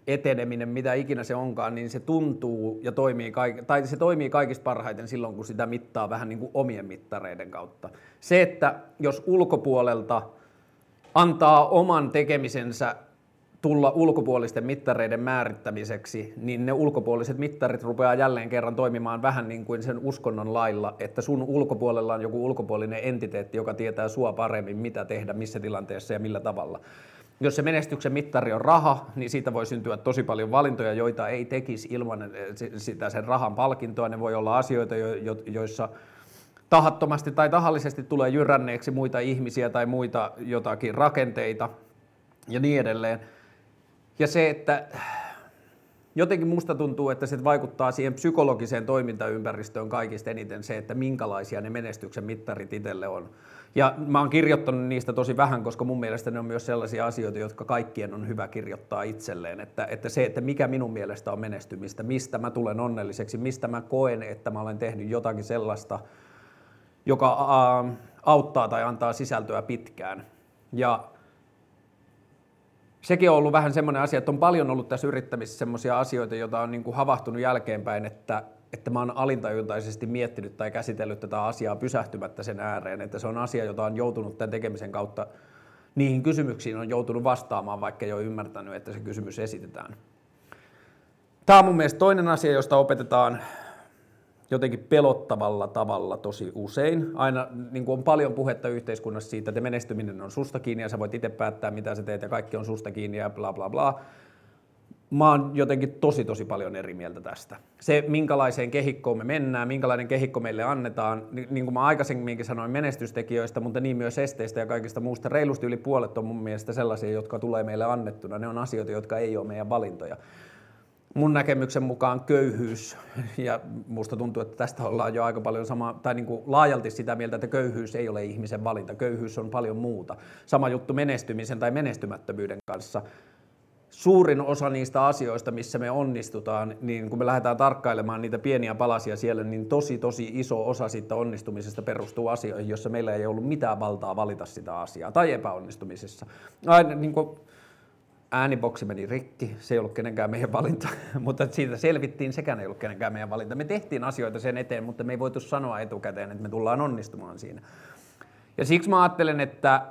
eteneminen, mitä ikinä se onkaan, niin se tuntuu ja toimii, kaik- tai se toimii kaikista parhaiten silloin, kun sitä mittaa vähän niin kuin omien mittareiden kautta. Se, että jos ulkopuolelta antaa oman tekemisensä tulla ulkopuolisten mittareiden määrittämiseksi, niin ne ulkopuoliset mittarit rupeaa jälleen kerran toimimaan vähän niin kuin sen uskonnon lailla, että sun ulkopuolella on joku ulkopuolinen entiteetti, joka tietää sua paremmin, mitä tehdä, missä tilanteessa ja millä tavalla. Jos se menestyksen mittari on raha, niin siitä voi syntyä tosi paljon valintoja, joita ei tekisi ilman sitä sen rahan palkintoa. Ne voi olla asioita, joissa tahattomasti tai tahallisesti tulee jyränneeksi muita ihmisiä tai muita jotakin rakenteita ja niin edelleen. Ja se, että jotenkin musta tuntuu, että se vaikuttaa siihen psykologiseen toimintaympäristöön kaikista eniten se, että minkälaisia ne menestyksen mittarit itselle on. Ja mä oon kirjoittanut niistä tosi vähän, koska mun mielestä ne on myös sellaisia asioita, jotka kaikkien on hyvä kirjoittaa itselleen. Että, että se, että mikä minun mielestä on menestymistä, mistä mä tulen onnelliseksi, mistä mä koen, että mä olen tehnyt jotakin sellaista, joka äh, auttaa tai antaa sisältöä pitkään. Ja sekin on ollut vähän semmoinen asia, että on paljon ollut tässä yrittämisessä semmoisia asioita, joita on niin kuin havahtunut jälkeenpäin, että, että mä oon alintajuntaisesti miettinyt tai käsitellyt tätä asiaa pysähtymättä sen ääreen, että se on asia, jota on joutunut tämän tekemisen kautta, niihin kysymyksiin on joutunut vastaamaan, vaikka ei ole ymmärtänyt, että se kysymys esitetään. Tämä on mun mielestä toinen asia, josta opetetaan jotenkin pelottavalla tavalla tosi usein. Aina niin kuin on paljon puhetta yhteiskunnassa siitä, että menestyminen on susta kiinni ja sä voit itse päättää, mitä sä teet ja kaikki on susta kiinni ja bla bla bla. Mä oon jotenkin tosi tosi paljon eri mieltä tästä. Se, minkälaiseen kehikkoon me mennään, minkälainen kehikko meille annetaan, niin kuin mä aikaisemminkin sanoin menestystekijöistä, mutta niin myös esteistä ja kaikista muusta, reilusti yli puolet on mun mielestä sellaisia, jotka tulee meille annettuna. Ne on asioita, jotka ei ole meidän valintoja. Mun näkemyksen mukaan köyhyys, ja musta tuntuu, että tästä ollaan jo aika paljon sama, tai niin kuin laajalti sitä mieltä, että köyhyys ei ole ihmisen valinta, köyhyys on paljon muuta. Sama juttu menestymisen tai menestymättömyyden kanssa. Suurin osa niistä asioista, missä me onnistutaan, niin kun me lähdetään tarkkailemaan niitä pieniä palasia siellä, niin tosi tosi iso osa siitä onnistumisesta perustuu asioihin, jossa meillä ei ollut mitään valtaa valita sitä asiaa, tai epäonnistumisessa. Aina niin kuin ääniboksi meni rikki, se ei ollut kenenkään meidän valinta, mutta siitä selvittiin, sekään ei ollut kenenkään meidän valinta. Me tehtiin asioita sen eteen, mutta me ei voitu sanoa etukäteen, että me tullaan onnistumaan siinä. Ja siksi mä ajattelen, että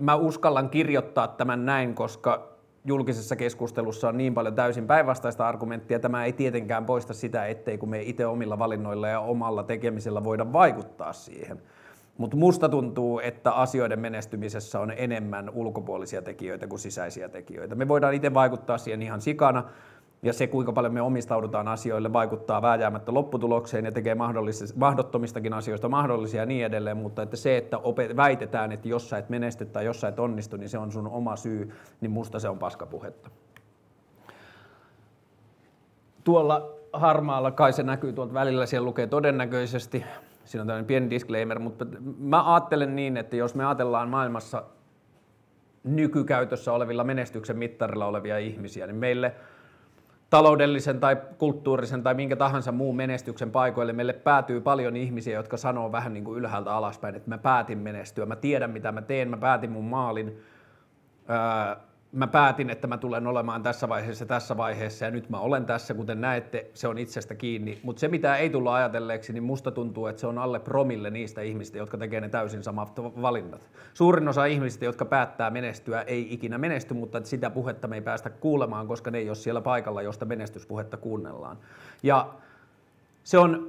mä uskallan kirjoittaa tämän näin, koska julkisessa keskustelussa on niin paljon täysin päinvastaista argumenttia. Tämä ei tietenkään poista sitä, ettei kun me itse omilla valinnoilla ja omalla tekemisellä voida vaikuttaa siihen. Mutta musta tuntuu, että asioiden menestymisessä on enemmän ulkopuolisia tekijöitä kuin sisäisiä tekijöitä. Me voidaan itse vaikuttaa siihen ihan sikana, ja se kuinka paljon me omistaudutaan asioille vaikuttaa vääjäämättä lopputulokseen ja tekee mahdottomistakin asioista mahdollisia ja niin edelleen, mutta että se, että opet- väitetään, että jos sä et menesty tai jos sä et onnistu, niin se on sun oma syy, niin musta se on paskapuhetta. Tuolla harmaalla, kai se näkyy tuolta välillä, siellä lukee todennäköisesti. Siinä on tämmöinen pieni disclaimer, mutta mä ajattelen niin, että jos me ajatellaan maailmassa nykykäytössä olevilla menestyksen mittarilla olevia ihmisiä, niin meille taloudellisen tai kulttuurisen tai minkä tahansa muun menestyksen paikoille meille päätyy paljon ihmisiä, jotka sanoo vähän niin kuin ylhäältä alaspäin, että mä päätin menestyä, mä tiedän mitä mä teen, mä päätin mun maalin, öö, mä päätin, että mä tulen olemaan tässä vaiheessa tässä vaiheessa ja nyt mä olen tässä, kuten näette, se on itsestä kiinni. Mutta se, mitä ei tulla ajatelleeksi, niin musta tuntuu, että se on alle promille niistä ihmistä, jotka tekee ne täysin samat valinnat. Suurin osa ihmisistä, jotka päättää menestyä, ei ikinä menesty, mutta sitä puhetta me ei päästä kuulemaan, koska ne ei ole siellä paikalla, josta menestyspuhetta kuunnellaan. Ja se on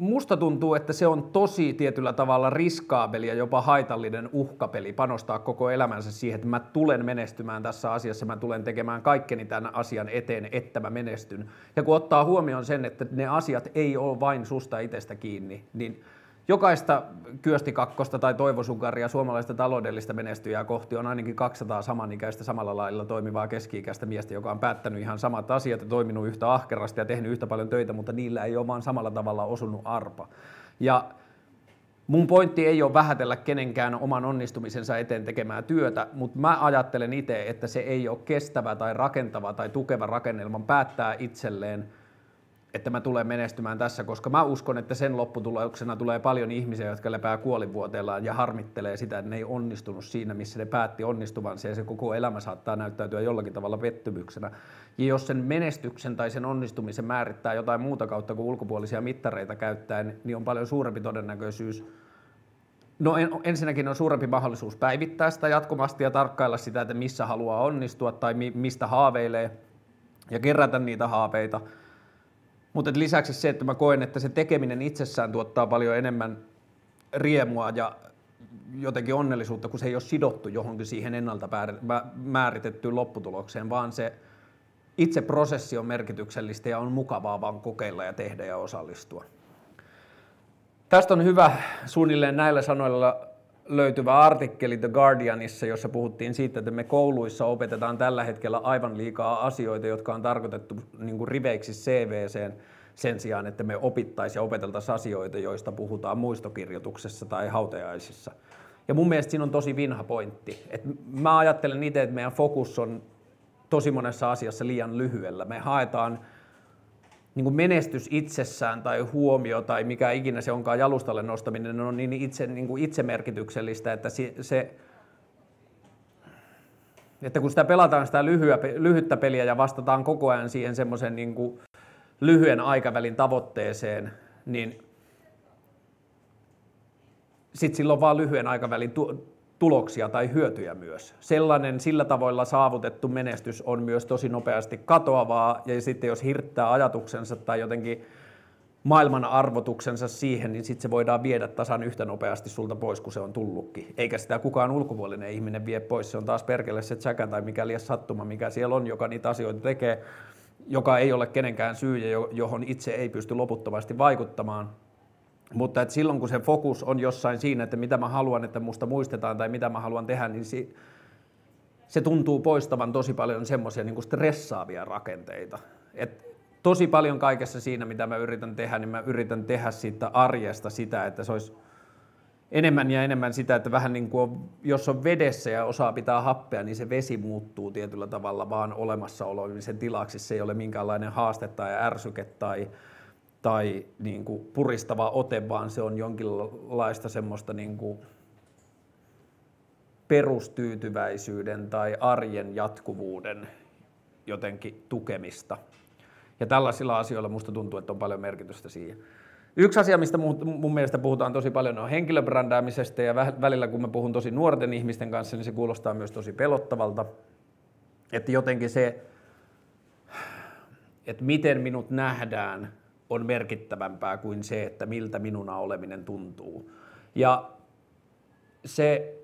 musta tuntuu, että se on tosi tietyllä tavalla riskaabeli ja jopa haitallinen uhkapeli panostaa koko elämänsä siihen, että mä tulen menestymään tässä asiassa, mä tulen tekemään kaikkeni tämän asian eteen, että mä menestyn. Ja kun ottaa huomioon sen, että ne asiat ei ole vain susta itsestä kiinni, niin jokaista Kyösti kakkosta tai Toivosukaria suomalaista taloudellista menestyjää kohti on ainakin kaksisataa samanikäistä samalla lailla toimivaa keski-ikäistä miestä, joka on päättänyt ihan samat asiat ja toiminut yhtä ahkerasti ja tehnyt yhtä paljon töitä, mutta niillä ei ole vaan samalla tavalla osunut arpa. Ja mun pointti ei ole vähätellä kenenkään oman onnistumisensa eteen tekemää työtä, mutta mä ajattelen itse, että se ei ole kestävä tai rakentava tai tukeva rakennelma päättää itselleen, että mä tulen menestymään tässä, koska mä uskon, että sen lopputuloksena tulee paljon ihmisiä, jotka lepää kuolinvuoteellaan ja harmittelee sitä, että ne ei onnistunut siinä, missä ne päätti onnistuvansa, ja se koko elämä saattaa näyttäytyä jollakin tavalla pettymyksenä. Ja jos sen menestyksen tai sen onnistumisen määrittää jotain muuta kautta kuin ulkopuolisia mittareita käyttäen, niin on paljon suurempi todennäköisyys. No ensinnäkin on suurempi mahdollisuus päivittää sitä jatkuvasti ja tarkkailla sitä, että missä haluaa onnistua tai mi- mistä haaveilee ja kerätä niitä haaveita. Mutta lisäksi se, että mä koen, että se tekeminen itsessään tuottaa paljon enemmän riemua ja jotenkin onnellisuutta, kun se ei ole sidottu johonkin siihen ennalta määritettyyn lopputulokseen, vaan se itse prosessi on merkityksellistä ja on mukavaa vaan kokeilla ja tehdä ja osallistua. Tästä on hyvä suunnilleen näillä sanoilla löytyvä artikkeli The Guardianissa, jossa puhuttiin siitä, että me kouluissa opetetaan tällä hetkellä aivan liikaa asioita, jotka on tarkoitettu niin kuin riveiksi C V:seen sen sijaan, että me opittaisiin ja opeteltaisiin asioita, joista puhutaan muistokirjoituksessa tai hautajaisissa. Ja mun mielestä siinä on tosi vinha pointti. Et mä ajattelen itse, että meidän fokus on tosi monessa asiassa liian lyhyellä. Me haetaan niin kuin menestys itsessään tai huomio tai mikä ikinä se onkaan jalustalle nostaminen on niin itse, niin kuin itsemerkityksellistä, että, se, että kun sitä pelataan sitä lyhyä, lyhyttä peliä ja vastataan koko ajan siihen semmoisen niin kuin lyhyen aikavälin tavoitteeseen, niin sitten silloin vaan lyhyen aikavälin tu- tuloksia tai hyötyjä myös. Sellainen sillä tavoilla saavutettu menestys on myös tosi nopeasti katoavaa, ja sitten jos hirttää ajatuksensa tai jotenkin maailman arvotuksensa siihen, niin sitten se voidaan viedä tasan yhtä nopeasti sulta pois, kun se on tullutkin. Eikä sitä kukaan ulkopuolinen ihminen vie pois, se on taas perkele se tsäkä tai mikä liian sattuma, mikä siellä on, joka niitä asioita tekee, joka ei ole kenenkään syy ja johon itse ei pysty loputtomasti vaikuttamaan. Mutta et silloin, kun se fokus on jossain siinä, että mitä mä haluan, että musta muistetaan tai mitä mä haluan tehdä, niin se, se tuntuu poistavan tosi paljon semmoisia niin kuin stressaavia rakenteita. Et tosi paljon kaikessa siinä, mitä mä yritän tehdä, niin mä yritän tehdä siitä arjesta sitä, että se olisi enemmän ja enemmän sitä, että vähän niin kuin on, jos on vedessä ja osaa pitää happea, niin se vesi muuttuu tietyllä tavalla vaan olemassaolemisen tilaksi. Se ei ole minkäänlainen haaste tai ärsyke tai tai niin kuin puristava ote, vaan se on jonkinlaista semmoista niin kuin perustyytyväisyyden tai arjen jatkuvuuden jotenkin tukemista. Ja tällaisilla asioilla musta tuntuu, että on paljon merkitystä siihen. Yksi asia, mistä mun mielestä puhutaan tosi paljon, on henkilöbrändäämisestä, ja välillä kun mä puhun tosi nuorten ihmisten kanssa, niin se kuulostaa myös tosi pelottavalta, että jotenkin se, että miten minut nähdään, on merkittävämpää kuin se, että miltä minuna oleminen tuntuu. Ja se,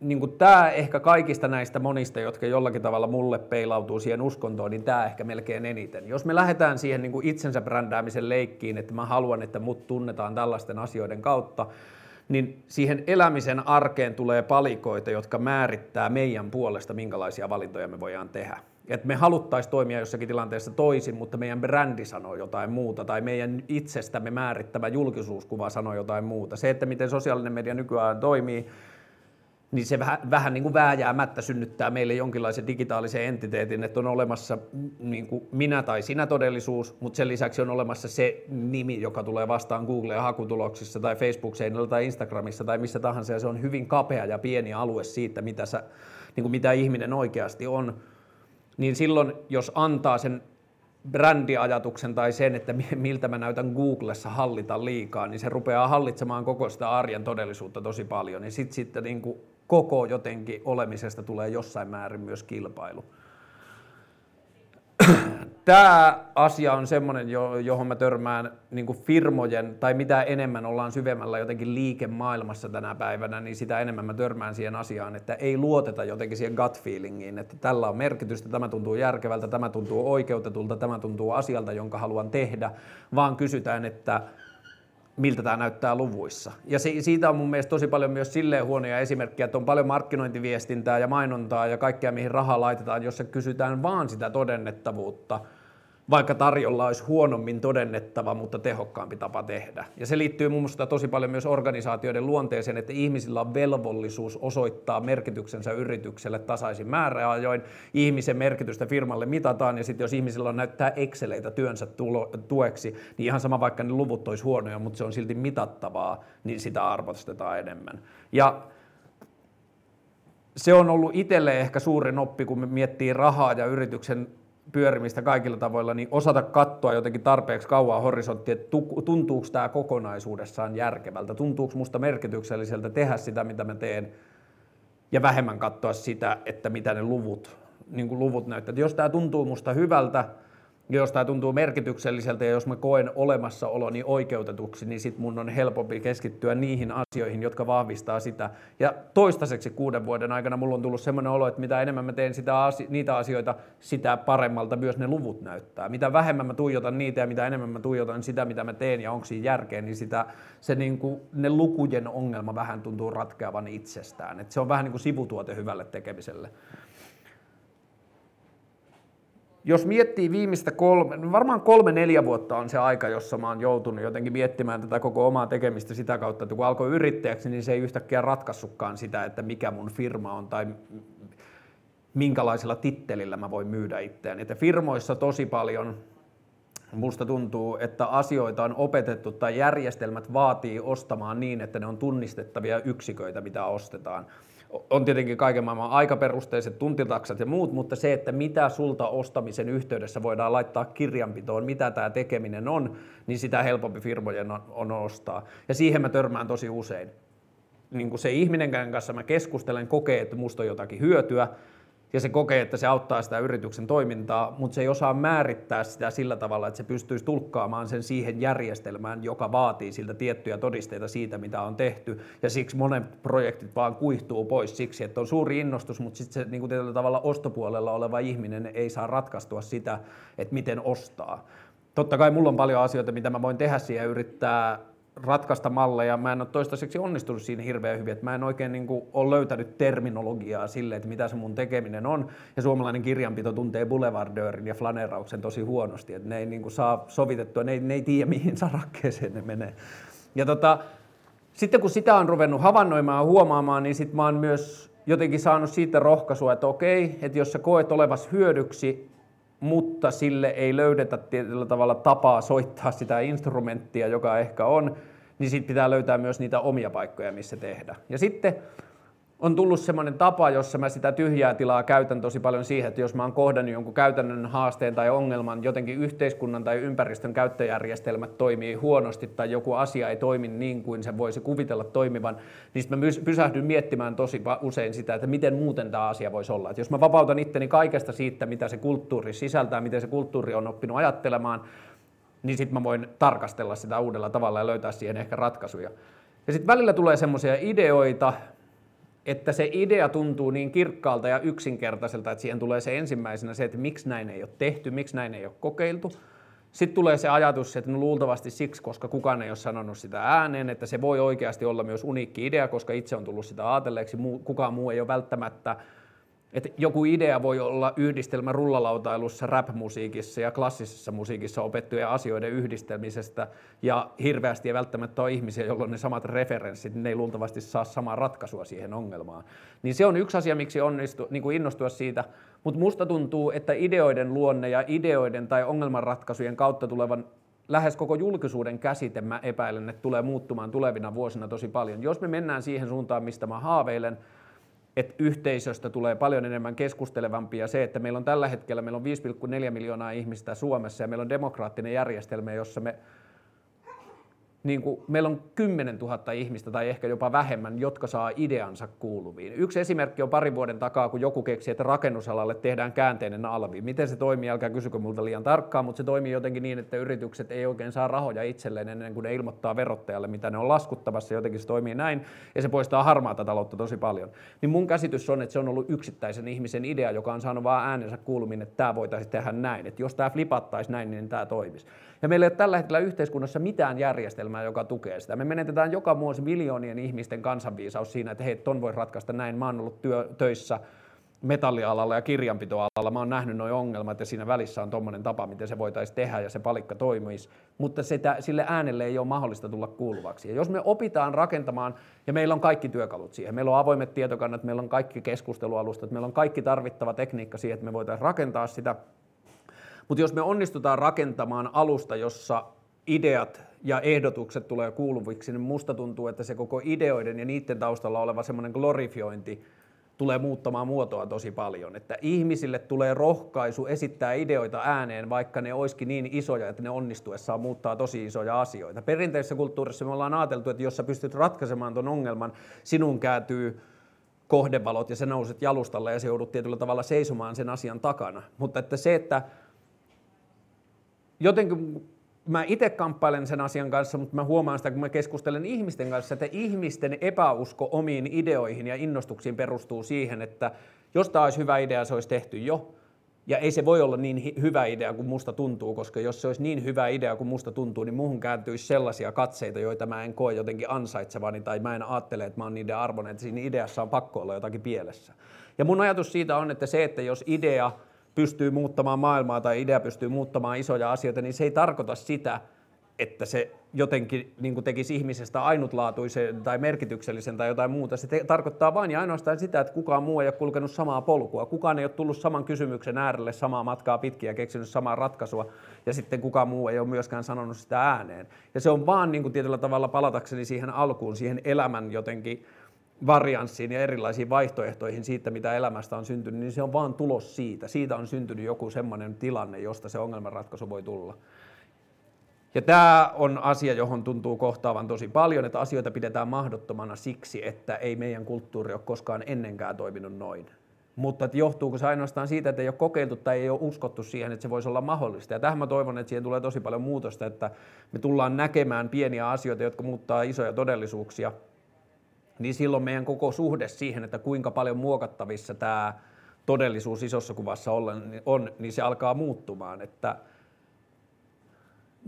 niin kuin tämä ehkä kaikista näistä monista, jotka jollakin tavalla mulle peilautuu siihen uskontoon, niin tämä ehkä melkein eniten. Jos me lähdetään siihen niin kuin itsensä brändäämisen leikkiin, että mä haluan, että mut tunnetaan tällaisten asioiden kautta, niin siihen elämisen arkeen tulee palikoita, jotka määrittää meidän puolesta, minkälaisia valintoja me voidaan tehdä. Että me haluttaisiin toimia jossakin tilanteessa toisin, mutta meidän brändi sanoo jotain muuta, tai meidän itsestämme määrittävä julkisuuskuva sanoo jotain muuta. Se, että miten sosiaalinen media nykyään toimii, niin se vähän, vähän niin kuin vääjäämättä synnyttää meille jonkinlaisen digitaalisen entiteetin, että on olemassa niin kuin minä tai sinä todellisuus, mutta sen lisäksi on olemassa se nimi, joka tulee vastaan Googlen hakutuloksissa tai Facebook-seinillä tai Instagramissa tai missä tahansa, ja se on hyvin kapea ja pieni alue siitä, mitä, sä, niin kuin mitä ihminen oikeasti on. Niin silloin, jos antaa sen brändiajatuksen tai sen, että miltä mä näytän Googlessa hallita liikaa, niin se rupeaa hallitsemaan koko sitä arjen todellisuutta tosi paljon. Ja sitten sit, niin kuin koko jotenkin olemisesta tulee jossain määrin myös kilpailu. Tämä asia on semmoinen, johon mä törmään niin kuin firmojen, tai mitä enemmän ollaan syvemmällä jotenkin liikemaailmassa tänä päivänä, niin sitä enemmän mä törmään siihen asiaan, että ei luoteta jotenkin siihen gut feelingiin, että tällä on merkitystä, tämä tuntuu järkevältä, tämä tuntuu oikeutetulta, tämä tuntuu asialta, jonka haluan tehdä, vaan kysytään, että miltä tämä näyttää luvuissa. Ja siitä on mun mielestä tosi paljon myös silleen huonoja esimerkkejä, että on paljon markkinointiviestintää ja mainontaa ja kaikkea, mihin rahaa laitetaan, jossa kysytään vaan sitä todennettavuutta, vaikka tarjolla olisi huonommin todennettava, mutta tehokkaampi tapa tehdä. Ja se liittyy muun muassa tosi paljon myös organisaatioiden luonteeseen, että ihmisillä on velvollisuus osoittaa merkityksensä yritykselle tasaisin määräajoin. Ihmisen merkitystä firmalle mitataan, ja sitten jos ihmisillä on näyttää exceleitä työnsä tulo, tueksi, niin ihan sama vaikka ne luvut olisi huonoja, mutta se on silti mitattavaa, niin sitä arvostetaan enemmän. Ja se on ollut itselle ehkä suurin oppi, kun me miettii rahaa ja yrityksen pyörimistä kaikilla tavoilla, niin osata katsoa jotenkin tarpeeksi kauan horisonttia, että tuntuuko tämä kokonaisuudessaan järkevältä, tuntuuko musta merkitykselliseltä tehdä sitä, mitä mä teen, ja vähemmän katsoa sitä, että mitä ne luvut, niin kuin luvut näyttävät. Jos tämä tuntuu musta hyvältä, ja jos tämä tuntuu merkitykselliseltä, ja jos mä koen olemassaoloni oikeutetuksi, niin sit mun on helpompi keskittyä niihin asioihin, jotka vahvistaa sitä. Ja toistaiseksi kuuden vuoden aikana mulla on tullut semmoinen olo, että mitä enemmän mä teen sitä asio- niitä asioita, sitä paremmalta myös ne luvut näyttää. Mitä vähemmän mä tuijotan niitä ja mitä enemmän mä tuijotan sitä, mitä mä teen ja onko siinä järkeä, niin, sitä, se niin kuin, ne lukujen ongelma vähän tuntuu ratkeavan itsestään. Et se on vähän niin kuin sivutuote hyvälle tekemiselle. Jos miettii viimeistä kolme, varmaan kolme neljä vuotta on se aika, jossa mä oon joutunut jotenkin miettimään tätä koko omaa tekemistä sitä kautta, että kun alkoi yrittäjäksi, niin se ei yhtäkkiä ratkaissutkaan sitä, että mikä mun firma on tai minkälaisella tittelillä mä voin myydä itseäni. Että firmoissa tosi paljon musta tuntuu, että asioita on opetettu tai järjestelmät vaatii ostamaan niin, että ne on tunnistettavia yksiköitä, mitä ostetaan. On tietenkin kaiken maailman aikaperusteiset tuntitaksat ja muut, mutta se, että mitä sulta ostamisen yhteydessä voidaan laittaa kirjanpitoon, mitä tämä tekeminen on, niin sitä helpompi firmojen on ostaa. Ja siihen mä törmään tosi usein. Niin kun se ihminen kanssa mä keskustelen, kokee, että musta on jotakin hyötyä, ja se kokee, että se auttaa sitä yrityksen toimintaa, mutta se ei osaa määrittää sitä sillä tavalla, että se pystyisi tulkkaamaan sen siihen järjestelmään, joka vaatii siltä tiettyjä todisteita siitä, mitä on tehty. Ja siksi monet projektit vaan kuihtuu pois siksi, että on suuri innostus, mutta sitten se niin kuin tietyllä tavalla ostopuolella oleva ihminen ei saa ratkaistua sitä, että miten ostaa. Totta kai mulla on paljon asioita, mitä mä voin tehdä siihen ja yrittää ratkaista malleja. Mä en ole toistaiseksi onnistunut siinä hirveän hyvin, että mä en oikein niin kuin ole löytänyt terminologiaa sille, että mitä se mun tekeminen on. Ja suomalainen kirjanpito tuntee boulevardöörin ja flanerauksen tosi huonosti, että ne ei niin kuin saa sovitettua, ne ei, ne ei tiedä mihin sarakkeeseen ne menee. Ja tota, sitten kun sitä on ruvennut havainnoimaan ja huomaamaan, niin sit mä oon myös jotenkin saanut siitä rohkaisua, että okei, että jos sä koet olevas hyödyksi, mutta sille ei löydetä tietyllä tavalla tapaa soittaa sitä instrumenttia, joka ehkä on, niin sitten pitää löytää myös niitä omia paikkoja, missä tehdä. Ja sitten on tullut semmoinen tapa, jossa mä sitä tyhjää tilaa käytän tosi paljon siihen, että jos mä oon kohdannut jonkun käytännön haasteen tai ongelman, jotenkin yhteiskunnan tai ympäristön käyttöjärjestelmät toimii huonosti tai joku asia ei toimi niin kuin se voisi kuvitella toimivan, niin sitten mä pysähdyn miettimään tosi usein sitä, että miten muuten tämä asia voisi olla. Että jos mä vapautan itteni kaikesta siitä, mitä se kulttuuri sisältää, miten se kulttuuri on oppinut ajattelemaan, niin sitten mä voin tarkastella sitä uudella tavalla ja löytää siihen ehkä ratkaisuja. Ja sitten välillä tulee semmoisia ideoita, että se idea tuntuu niin kirkkaalta ja yksinkertaiselta, että siihen tulee se ensimmäisenä se, että miksi näin ei ole tehty, miksi näin ei ole kokeiltu. Sitten tulee se ajatus, että no luultavasti siksi, koska kukaan ei ole sanonut sitä ääneen, että se voi oikeasti olla myös uniikki idea, koska itse on tullut sitä ajatelleeksi, kukaan muu ei ole välttämättä. Että joku idea voi olla yhdistelmä rullalautailussa, rap-musiikissa ja klassisessa musiikissa opettujen asioiden yhdistelmisestä, ja hirveästi ei välttämättä ole ihmisiä, jolloin ne samat referenssit, ne ei luultavasti saa samaa ratkaisua siihen ongelmaan. Niin se on yksi asia, miksi onnistu, niin kuin innostua siitä, mutta musta tuntuu, että ideoiden luonne ja ideoiden tai ongelmanratkaisujen kautta tulevan lähes koko julkisuuden käsite, mä epäilen, että tulee muuttumaan tulevina vuosina tosi paljon. Jos me mennään siihen suuntaan, mistä mä haaveilen, että yhteisöstä tulee paljon enemmän keskustelevampia se, että meillä on tällä hetkellä meillä on viisi pilkku neljä miljoonaa ihmistä Suomessa ja meillä on demokraattinen järjestelmä, jossa me niin kuin meillä on kymmenentuhatta ihmistä tai ehkä jopa vähemmän, jotka saa ideansa kuuluviin. Yksi esimerkki on parin vuoden takaa, kun joku keksi, että rakennusalalle tehdään käänteinen alvi. Miten se toimii, älkää kysykö multa liian tarkkaan, mutta se toimii jotenkin niin, että yritykset ei oikein saa rahoja itselleen ennen kuin ne ilmoittaa verottajalle, mitä ne on laskuttamassa. Jotenkin se toimii näin ja se poistaa harmaata taloutta tosi paljon. Niin mun käsitys on, että se on ollut yksittäisen ihmisen idea, joka on saanut vaan äänensä kuuluviin, että tämä voitaisiin tehdä näin. Että jos tämä flipattaisi näin, niin tämä toimisi. Ja meillä ei ole tällä hetkellä yhteiskunnassa mitään järjestelmää, joka tukee sitä. Me menetetään joka vuosi miljoonien ihmisten kansanviisaus siinä, että hei, ton voi ratkaista näin. Mä oon ollut työ, töissä metallialalla ja kirjanpitoalalla, mä oon nähnyt nuo ongelmat ja siinä välissä on tommoinen tapa, miten se voitaisiin tehdä ja se palikka toimisi, mutta sitä, sille äänelle ei ole mahdollista tulla kuuluvaksi. Ja jos me opitaan rakentamaan, ja meillä on kaikki työkalut siihen, meillä on avoimet tietokannat, meillä on kaikki keskustelualustat, meillä on kaikki tarvittava tekniikka siihen, että me voitaisiin rakentaa sitä, mutta jos me onnistutaan rakentamaan alusta, jossa ideat ja ehdotukset tulee kuuluviksi, niin musta tuntuu, että se koko ideoiden ja niiden taustalla oleva semmoinen glorifiointi tulee muuttamaan muotoa tosi paljon. Että ihmisille tulee rohkaisu esittää ideoita ääneen, vaikka ne olisikin niin isoja, että ne onnistuessaan muuttaa tosi isoja asioita. Perinteisessä kulttuurissa me ollaan ajateltu, että jos sä pystyt ratkaisemaan ton ongelman, sinun kääntyy kohdevalot ja sä nouset jalustalle ja sä joudut tietyllä tavalla seisomaan sen asian takana. Mutta että se, että jotenkin mä itse kamppailen sen asian kanssa, mutta mä huomaan sitä, kun mä keskustelen ihmisten kanssa, että ihmisten epäusko omiin ideoihin ja innostuksiin perustuu siihen, että jos tämä olisi hyvä idea, se olisi tehty jo. Ja ei se voi olla niin hyvä idea kuin musta tuntuu, koska jos se olisi niin hyvä idea kuin musta tuntuu, niin muuhun kääntyisi sellaisia katseita, joita mä en koe jotenkin ansaitsevani tai mä en ajattele, että mä oon niiden arvoinen, että siinä ideassa on pakko olla jotakin pielessä. Ja mun ajatus siitä on, että se, että jos idea pystyy muuttamaan maailmaa tai idea pystyy muuttamaan isoja asioita, niin se ei tarkoita sitä, että se jotenkin niin kuin tekisi ihmisestä ainutlaatuisen tai merkityksellisen tai jotain muuta. Se te- tarkoittaa vain ja ainoastaan sitä, että kukaan muu ei ole kulkenut samaa polkua. Kukaan ei ole tullut saman kysymyksen äärelle samaa matkaa pitkin ja keksinyt samaa ratkaisua. Ja sitten kukaan muu ei ole myöskään sanonut sitä ääneen. Ja se on vaan niin kuin tietyllä tavalla palatakseni siihen alkuun, siihen elämän jotenkin varianssiin ja erilaisiin vaihtoehtoihin siitä, mitä elämästä on syntynyt, niin se on vaan tulos siitä. Siitä on syntynyt joku semmoinen tilanne, josta se ongelmanratkaisu voi tulla. Ja tämä on asia, johon tuntuu kohtaavan tosi paljon, että asioita pidetään mahdottomana siksi, että ei meidän kulttuuri ole koskaan ennenkään toiminut noin. Mutta johtuuko se ainoastaan siitä, että ei ole kokeiltu tai ei ole uskottu siihen, että se voisi olla mahdollista. Ja tähän mä toivon, että siihen tulee tosi paljon muutosta, että me tullaan näkemään pieniä asioita, jotka muuttaa isoja todellisuuksia. Niin silloin meidän koko suhde siihen, että kuinka paljon muokattavissa tämä todellisuus isossa kuvassa on, niin se alkaa muuttumaan. Että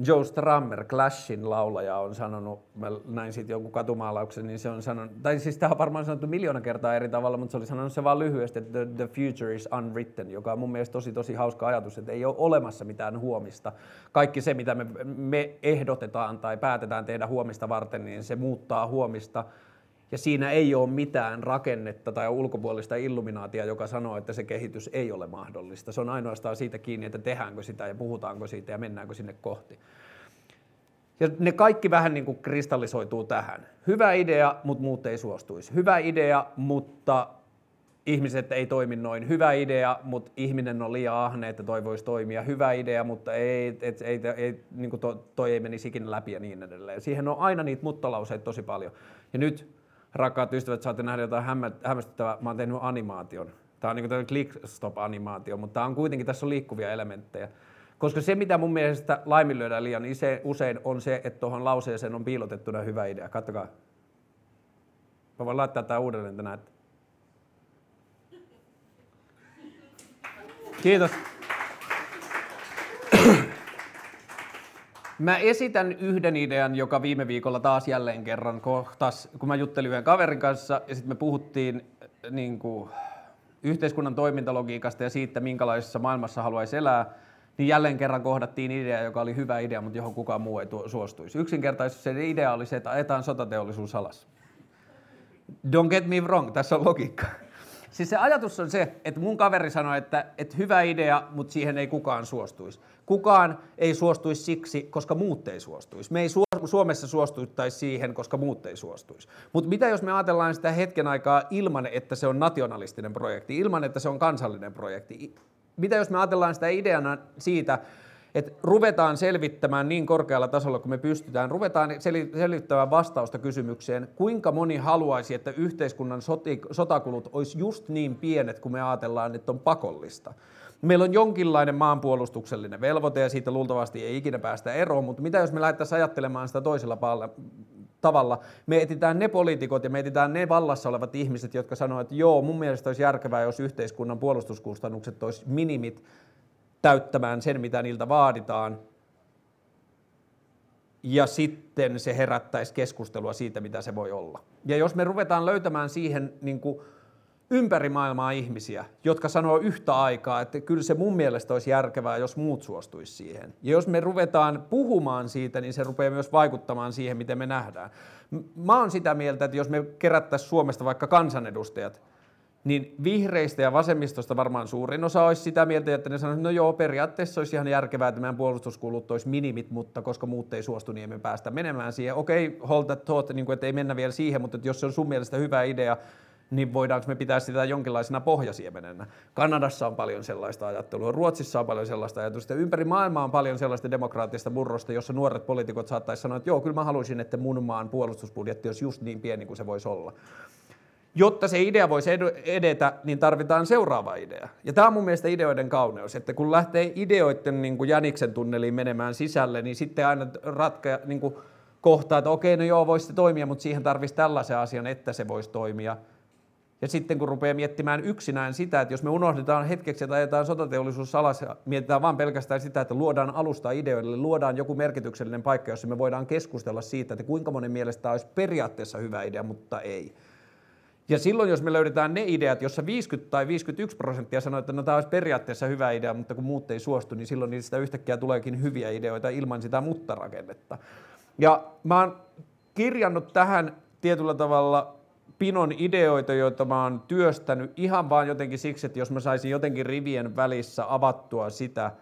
Joe Strummer, Clashin laulaja, on sanonut, mä näin siitä jonkun katumaalauksen, niin se on sanonut, tai siis tämä on varmaan sanottu miljoona kertaa eri tavalla, mutta se oli sanonut se vaan lyhyesti, että the, the future is unwritten, joka on mun mielestä tosi tosi hauska ajatus, että ei ole olemassa mitään huomista. Kaikki se, mitä me, me ehdotetaan tai päätetään tehdä huomista varten, niin se muuttaa huomista. Ja siinä ei ole mitään rakennetta tai ulkopuolista illuminaatia, joka sanoo, että se kehitys ei ole mahdollista. Se on ainoastaan siitä kiinni, että tehdäänkö sitä ja puhutaanko siitä ja mennäänkö sinne kohti. Ja ne kaikki vähän niin kuin kristallisoituu tähän. Hyvä idea, mutta muut ei suostuisi. Hyvä idea, mutta ihmiset ei toimi noin. Hyvä idea, mutta ihminen on liian ahne, että toi voisi toimia. Hyvä idea, mutta ei, et, ei, ei, niin kuin to, toi ei menisi ikinä läpi ja niin edelleen. Siihen on aina niitä muttalauseita tosi paljon. Ja nyt, rakkaat ystävät, saatte nähdä jotain hämmästyttävää. Mä oon tehnyt animaation. Tää on niinku tämmönen click-stop-animaatio, mutta tää on kuitenkin, tässä on liikkuvia elementtejä. Koska se, mitä mun mielestä laiminlyödään liian usein, on se, että tuohon lauseeseen on piilotettuna hyvä idea. Katsokaa. Mä voin laittaa tää uudelleen tänään. Kiitos. Mä esitän yhden idean, joka viime viikolla taas jälleen kerran kohtas, kun mä juttelin yhden kaverin kanssa ja sitten me puhuttiin niin kuin yhteiskunnan toimintalogiikasta ja siitä, minkälaisessa maailmassa haluaisi elää, niin jälleen kerran kohdattiin idea, joka oli hyvä idea, mutta johon kukaan muu ei tuo, suostuisi. Yksinkertaisesti se idea oli se, että ajetaan sotateollisuus alas. Don't get me wrong, tässä on logiikka. Siis se ajatus on se, että mun kaveri sanoi, että, että hyvä idea, mutta siihen ei kukaan suostuisi. Kukaan ei suostuisi siksi, koska muut ei suostuisi. Me ei Suomessa suostuttaisi siihen, koska muut ei suostuisi. Mutta mitä jos me ajatellaan sitä hetken aikaa ilman, että se on nationalistinen projekti, ilman, että se on kansallinen projekti? Mitä jos me ajatellaan sitä ideana siitä, että ruvetaan selvittämään niin korkealla tasolla kuin me pystytään, ruvetaan sel- selvittämään vastausta kysymykseen, kuinka moni haluaisi, että yhteiskunnan soti- sotakulut olisi just niin pienet, kuin me ajatellaan, että on pakollista. Meillä on jonkinlainen maanpuolustuksellinen velvoite ja siitä luultavasti ei ikinä päästä eroon, mutta mitä jos me lähdettäisiin ajattelemaan sitä toisella tavalla? Me etsitään ne poliitikot ja me etsitään ne vallassa olevat ihmiset, jotka sanoo, että joo, mun mielestä olisi järkevää, jos yhteiskunnan puolustuskustannukset olisi minimit täyttämään sen, mitä niiltä vaaditaan. Ja sitten se herättäisi keskustelua siitä, mitä se voi olla. Ja jos me ruvetaan löytämään siihen niin kuin ympäri maailmaa ihmisiä, jotka sanoo yhtä aikaa, että kyllä se mun mielestä olisi järkevää, jos muut suostuisi siihen. Ja jos me ruvetaan puhumaan siitä, niin se rupeaa myös vaikuttamaan siihen, miten me nähdään. Mä oon sitä mieltä, että jos me kerättäisiin Suomesta vaikka kansanedustajat, niin vihreistä ja vasemmistosta varmaan suurin osa olisi sitä mieltä, että ne sanoisivat, että no joo, periaatteessa olisi ihan järkevää, että meidän puolustuskulut olisi minimit, mutta koska muut ei suostu, niin emme päästä menemään siihen. Okei, okay, hold that thought, niin kuin, että ei mennä vielä siihen, mutta jos se on sun mielestä hyvä idea, niin voidaanko me pitää sitä jonkinlaisena pohjasiemenenä. Kanadassa on paljon sellaista ajattelua, Ruotsissa on paljon sellaista ajatusta, ympäri maailmaa on paljon sellaista demokraattista murrosta, jossa nuoret poliitikot saattaisi sanoa, että joo, kyllä mä haluaisin, että mun maan puolustusbudjetti olisi just niin pieni kuin se voisi olla. Jotta se idea voisi edetä, niin tarvitaan seuraava idea. Ja tämä on mun mielestä ideoiden kauneus, että kun lähtee ideoiden niin kuin jäniksen tunneliin menemään sisälle, niin sitten aina ratkaa niin kuin kohtaa, että okei, no joo, voisi se toimia, mutta siihen tarvitsisi tällaisen asian, että se voisi toimia. Ja sitten kun rupeaa miettimään yksinään sitä, että jos me unohdetaan hetkeksi, että ajetaan sotateollisuus alas ja mietitään vaan pelkästään sitä, että luodaan alusta ideoille, luodaan joku merkityksellinen paikka, jossa me voidaan keskustella siitä, että kuinka monen mielestä tämä olisi periaatteessa hyvä idea, mutta ei. Ja silloin, jos me löydetään ne ideat, jossa viisikymmentä tai viisikymmentäyksi prosenttia sanoo, että no tämä olisi periaatteessa hyvä idea, mutta kun muut ei suostu, niin silloin niistä yhtäkkiä tuleekin hyviä ideoita ilman sitä mutta-rakennetta. Ja mä oon kirjannut tähän tietyllä tavalla pinon ideoita, joita mä oon työstänyt ihan vaan jotenkin siksi, että jos mä saisin jotenkin rivien välissä avattua sitä,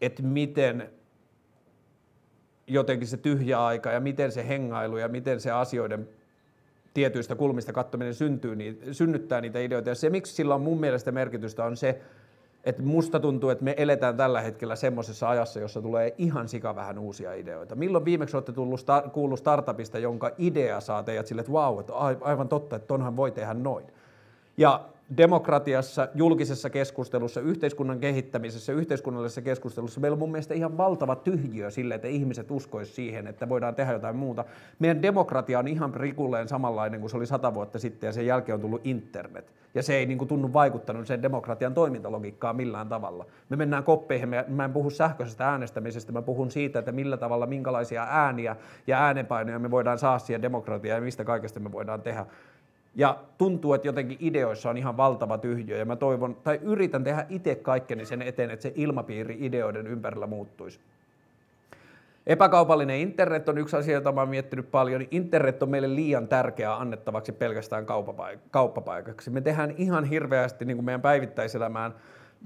että miten jotenkin se tyhjä aika ja miten se hengailu ja miten se asioiden tietyistä kulmista katsominen syntyy, synnyttää niitä ideoita. Ja se, miksi sillä on mun mielestä merkitystä, on se, että musta tuntuu, että me eletään tällä hetkellä semmoisessa ajassa, jossa tulee ihan sika vähän uusia ideoita. Milloin viimeksi olette tullut star- kuullut startupista, jonka idea saa teidät sille, että vau, wow, että aivan totta, että tonhan voi tehdä noin. Ja demokratiassa, julkisessa keskustelussa, yhteiskunnan kehittämisessä, yhteiskunnallisessa keskustelussa meillä on mun mielestä ihan valtava tyhjiö sille, että ihmiset uskoisivat siihen, että voidaan tehdä jotain muuta. Meidän demokratia on ihan prikulleen samanlainen kuin se oli sata vuotta sitten ja sen jälkeen on tullut internet. Ja se ei niin kuin tunnu vaikuttanut sen demokratian toimintalogiikkaan millään tavalla. Me mennään koppeihin, mä en puhu sähköisestä äänestämisestä, mä puhun siitä, että millä tavalla, minkälaisia ääniä ja äänenpainoja me voidaan saada siihen demokratiaan ja mistä kaikesta me voidaan tehdä. Ja tuntuu, että jotenkin ideoissa on ihan valtava tyhjiö ja mä toivon, tai yritän tehdä itse kaikkeni sen eteen, että se ilmapiiri ideoiden ympärillä muuttuisi. Epäkaupallinen internet on yksi asia, jota mä oon miettinyt paljon. Internet on meille liian tärkeää annettavaksi pelkästään kauppapaikaksi. Me tehdään ihan hirveästi niin kuin meidän päivittäiselämään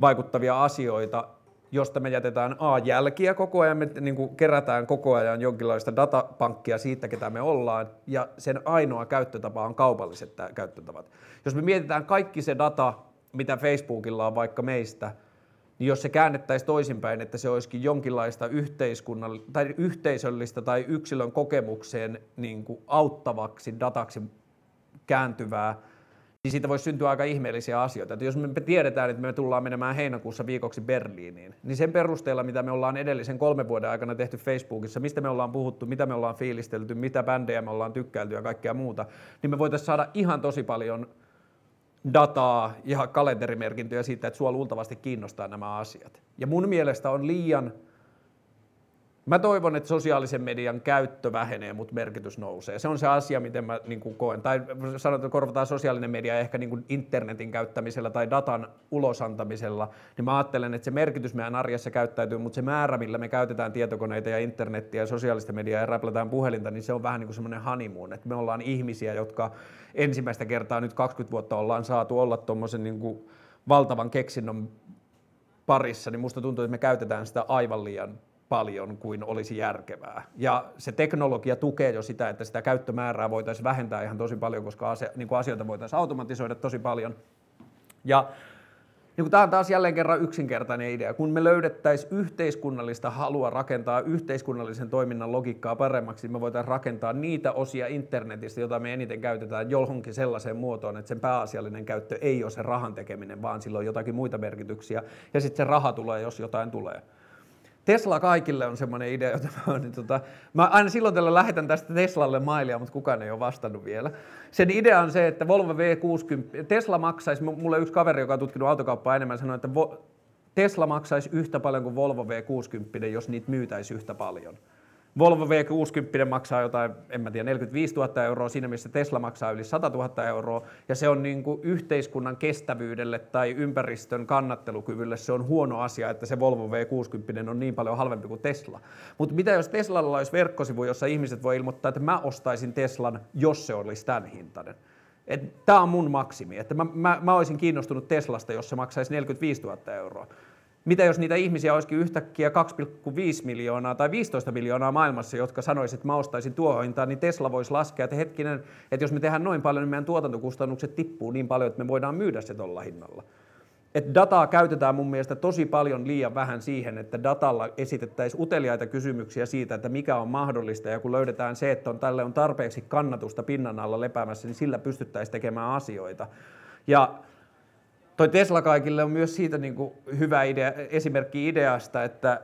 vaikuttavia asioita, josta me jätetään A-jälkiä koko ajan, me niin kuin kerätään koko ajan jonkinlaista datapankkia siitä, ketä me ollaan, ja sen ainoa käyttötapa on kaupalliset käyttötavat. Jos me mietitään kaikki se data, mitä Facebookilla on vaikka meistä, niin jos se käännettäisiin toisinpäin, että se olisikin jonkinlaista yhteiskunnallista tai yhteisöllistä tai yksilön kokemukseen niin kuin auttavaksi dataksi kääntyvää, niin siitä voisi syntyä aika ihmeellisiä asioita. Että jos me tiedetään, että me tullaan menemään heinäkuussa viikoksi Berliiniin, niin sen perusteella, mitä me ollaan edellisen kolmen vuoden aikana tehty Facebookissa, mistä me ollaan puhuttu, mitä me ollaan fiilistelty, mitä bändejä me ollaan tykkäilty ja kaikkea muuta, niin me voitaisiin saada ihan tosi paljon dataa ja kalenterimerkintöjä siitä, että sua luultavasti kiinnostaa nämä asiat. Ja mun mielestä on liian... Mä toivon, että sosiaalisen median käyttö vähenee, mutta merkitys nousee. Se on se asia, miten mä niin kuin koen. Tai sanotaan, että korvataan sosiaalinen media ehkä niin kuin internetin käyttämisellä tai datan ulosantamisella. Niin mä ajattelen, että se merkitys meidän arjessa käyttäytyy, mutta se määrä, millä me käytetään tietokoneita ja internettiä ja sosiaalista mediaa ja räplätään puhelinta, niin se on vähän niin kuin semmoinen honeymoon. Että me ollaan ihmisiä, jotka ensimmäistä kertaa nyt kaksikymmentä vuotta ollaan saatu olla tuommoisen niin kuin valtavan keksinnön parissa. Niin musta tuntuu, että me käytetään sitä aivan liian paljon kuin olisi järkevää. Ja se teknologia tukee jo sitä, että sitä käyttömäärää voitaisiin vähentää ihan tosi paljon, koska asioita voitaisiin automatisoida tosi paljon. Ja Tämä on taas jälleen kerran yksinkertainen idea. Kun me löydettäisiin yhteiskunnallista halua rakentaa yhteiskunnallisen toiminnan logiikkaa paremmaksi, niin me voitaisiin rakentaa niitä osia internetistä, joita me eniten käytetään, johonkin sellaiseen muotoon, että sen pääasiallinen käyttö ei ole se rahan tekeminen, vaan sillä on jotakin muita merkityksiä, ja sitten se raha tulee, jos jotain tulee. Tesla kaikille on semmoinen idea, jota mä, on, niin tota, mä aina silloin tällä lähetän tästä Teslalle mailia, mutta kukaan ei ole vastannut vielä. Sen idea on se, että Volvo V kuusikymmentä, Tesla maksaisi, mulle yksi kaveri, joka on tutkinut autokauppaa enemmän, sanoi, että vo, Tesla maksaisi yhtä paljon kuin Volvo V kuusikymmentä, jos niitä myytäisi yhtä paljon. Volvo V kuusikymmentä maksaa jotain, en mä tiedä, neljäkymmentäviisituhatta euroa, siinä missä Tesla maksaa yli satatuhatta euroa, ja se on niin kuin yhteiskunnan kestävyydelle tai ympäristön kannattelukyvylle se on huono asia, että se Volvo V kuusikymmentä on niin paljon halvempi kuin Tesla. Mutta mitä jos Teslalla olisi verkkosivu, jossa ihmiset voi ilmoittaa, että mä ostaisin Teslan, jos se olisi tämän hintainen. Tämä on mun maksimi, että mä, mä, mä olisin kiinnostunut Teslasta, jos se maksaisi neljäkymmentäviisituhatta euroa. Mitä jos niitä ihmisiä olisikin yhtäkkiä kaksi pilkku viisi miljoonaa tai viisitoista miljoonaa maailmassa, jotka sanoisivat, että mä ostaisin tuohon hintaan, niin Tesla voisi laskea, että hetkinen, että jos me tehdään noin paljon, niin meidän tuotantokustannukset tippuu niin paljon, että me voidaan myydä se tuolla hinnalla. Et dataa käytetään mun mielestä tosi paljon liian vähän siihen, että datalla esitettäisiin uteliaita kysymyksiä siitä, että mikä on mahdollista, ja kun löydetään se, että on, tälle on tarpeeksi kannatusta pinnan alla lepäämässä, niin sillä pystyttäisiin tekemään asioita. Ja toi Tesla kaikille on myös siitä niin kuin hyvä idea, esimerkki ideasta, että,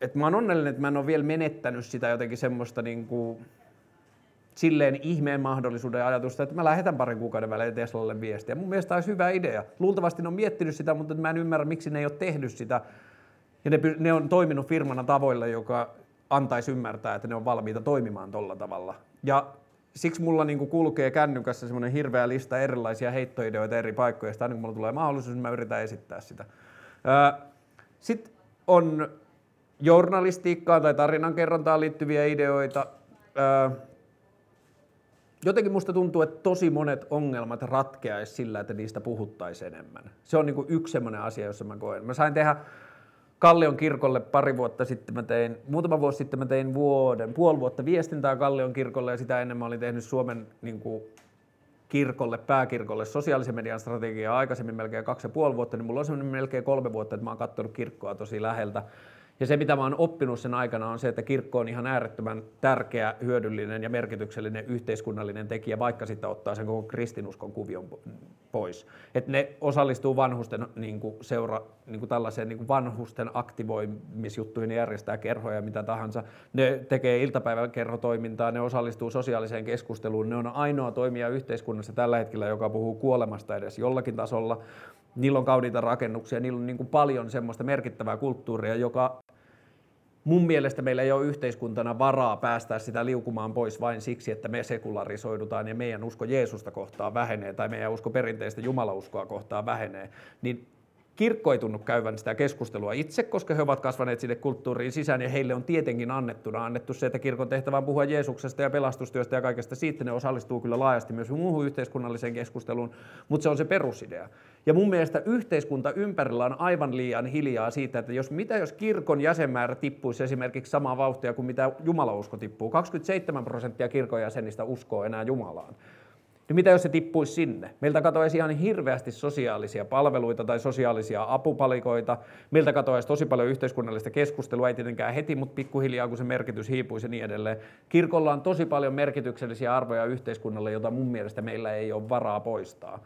että mä oon onnellinen, että mä en ole vielä menettänyt sitä jotenkin semmoista niin kuin, silleen ihmeen mahdollisuuden ajatusta, että mä lähetän parin kuukauden välein Teslalle viestiä. Mun mielestä olisi hyvä idea. Luultavasti ne on miettinyt sitä, mutta mä en ymmärrä, miksi ne ei ole tehnyt sitä. Ja ne, ne on toiminut firmana tavoilla, joka antaisi ymmärtää, että ne on valmiita toimimaan tolla tavalla. Ja siksi mulla niinku kulkee kännykässä semmoinen hirveä lista erilaisia heittoideoita eri paikkoja, ja aina kun mulla tulee mahdollisuus, niin mä yritän esittää sitä. Sitten on journalistiikkaan tai tarinankerrontaan liittyviä ideoita. Jotenkin musta tuntuu, että tosi monet ongelmat ratkeaisi sillä, että niistä puhuttaisiin enemmän. Se on niinku yksi semmoinen asia, jossa mä koen. Mä sain tehdä Kallion kirkolle pari vuotta sitten mä tein, muutama vuosi sitten mä tein vuoden, puoli vuotta viestintää Kallion kirkolle, ja sitä ennen mä olin tehnyt Suomen niin kuin, kirkolle, pääkirkolle sosiaalisen median strategiaa aikaisemmin melkein kaksi ja puoli vuotta, niin mulla on semmoinen melkein kolme vuotta, että mä oon katsonut kirkkoa tosi läheltä. Ja se, mitä mä oon oppinut sen aikana, on se, että kirkko on ihan äärettömän tärkeä, hyödyllinen ja merkityksellinen yhteiskunnallinen tekijä, vaikka sitä ottaa sen koko kristinuskon kuvion pois. Että ne osallistuu vanhusten niin kuin seura, niin kuin tällaiseen niin kuin vanhusten aktivoimisjuttuihin, ne järjestää kerhoja ja mitä tahansa. Ne tekee iltapäiväkerhotoimintaa, ne osallistuu sosiaaliseen keskusteluun. Ne on ainoa toimija yhteiskunnassa tällä hetkellä, joka puhuu kuolemasta edes jollakin tasolla. Niillä on kauniita rakennuksia, niillä on niin kuin paljon semmoista merkittävää kulttuuria, joka mun mielestä meillä ei ole yhteiskuntana varaa päästää sitä liukumaan pois vain siksi, että me sekularisoidutaan ja meidän usko Jeesusta kohtaan vähenee tai meidän usko perinteistä jumalauskoa kohtaan vähenee. Niin kirkko ei tunnu käyvän sitä keskustelua itse, koska he ovat kasvaneet sinne kulttuuriin sisään ja heille on tietenkin annettuna annettu se, että kirkon tehtävä on puhua Jeesuksesta ja pelastustyöstä ja kaikesta siitä. Ne osallistuu kyllä laajasti myös muuhun yhteiskunnalliseen keskusteluun, mutta se on se perusidea. Ja mun mielestä yhteiskunta ympärillä on aivan liian hiljaa siitä, että jos, mitä jos kirkon jäsenmäärä tippuisi esimerkiksi samaa vauhtia kuin mitä jumalausko tippuu. kaksikymmentäseitsemän prosenttia kirkon jäsenistä uskoo enää Jumalaan. Niin mitä jos se tippuisi sinne? Meiltä katoaisi ihan hirveästi sosiaalisia palveluita tai sosiaalisia apupalikoita. Meiltä katoaisi tosi paljon yhteiskunnallista keskustelua, ei tietenkään heti, mutta pikkuhiljaa, kun se merkitys hiipuisi ja niin edelleen. Kirkolla on tosi paljon merkityksellisiä arvoja yhteiskunnalle, jota mun mielestä meillä ei ole varaa poistaa.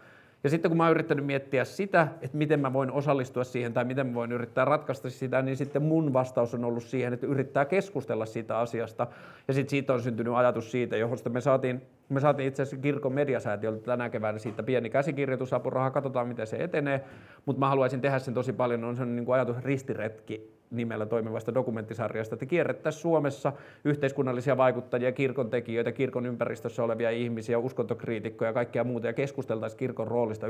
Ja sitten kun mä oon yrittänyt miettiä sitä, että miten mä voin osallistua siihen tai miten mä voin yrittää ratkaista sitä, niin sitten mun vastaus on ollut siihen, että yrittää keskustella siitä asiasta. Ja sitten siitä on syntynyt ajatus siitä, johon me saatiin, me saatiin itse asiassa Kirkon mediasäätiöltä tänä keväänä siitä pieni käsikirjoitusapuraha, katsotaan miten se etenee. Mutta mä haluaisin tehdä sen tosi paljon, on sellainen niin kuin ajatus ristiretki nimellä toimivasta dokumenttisarjasta, että kierrettäisiin Suomessa yhteiskunnallisia vaikuttajia, kirkon tekijöitä, kirkon ympäristössä olevia ihmisiä, uskontokriitikkoja ja kaikkea muuta, ja keskusteltaisiin kirkon roolista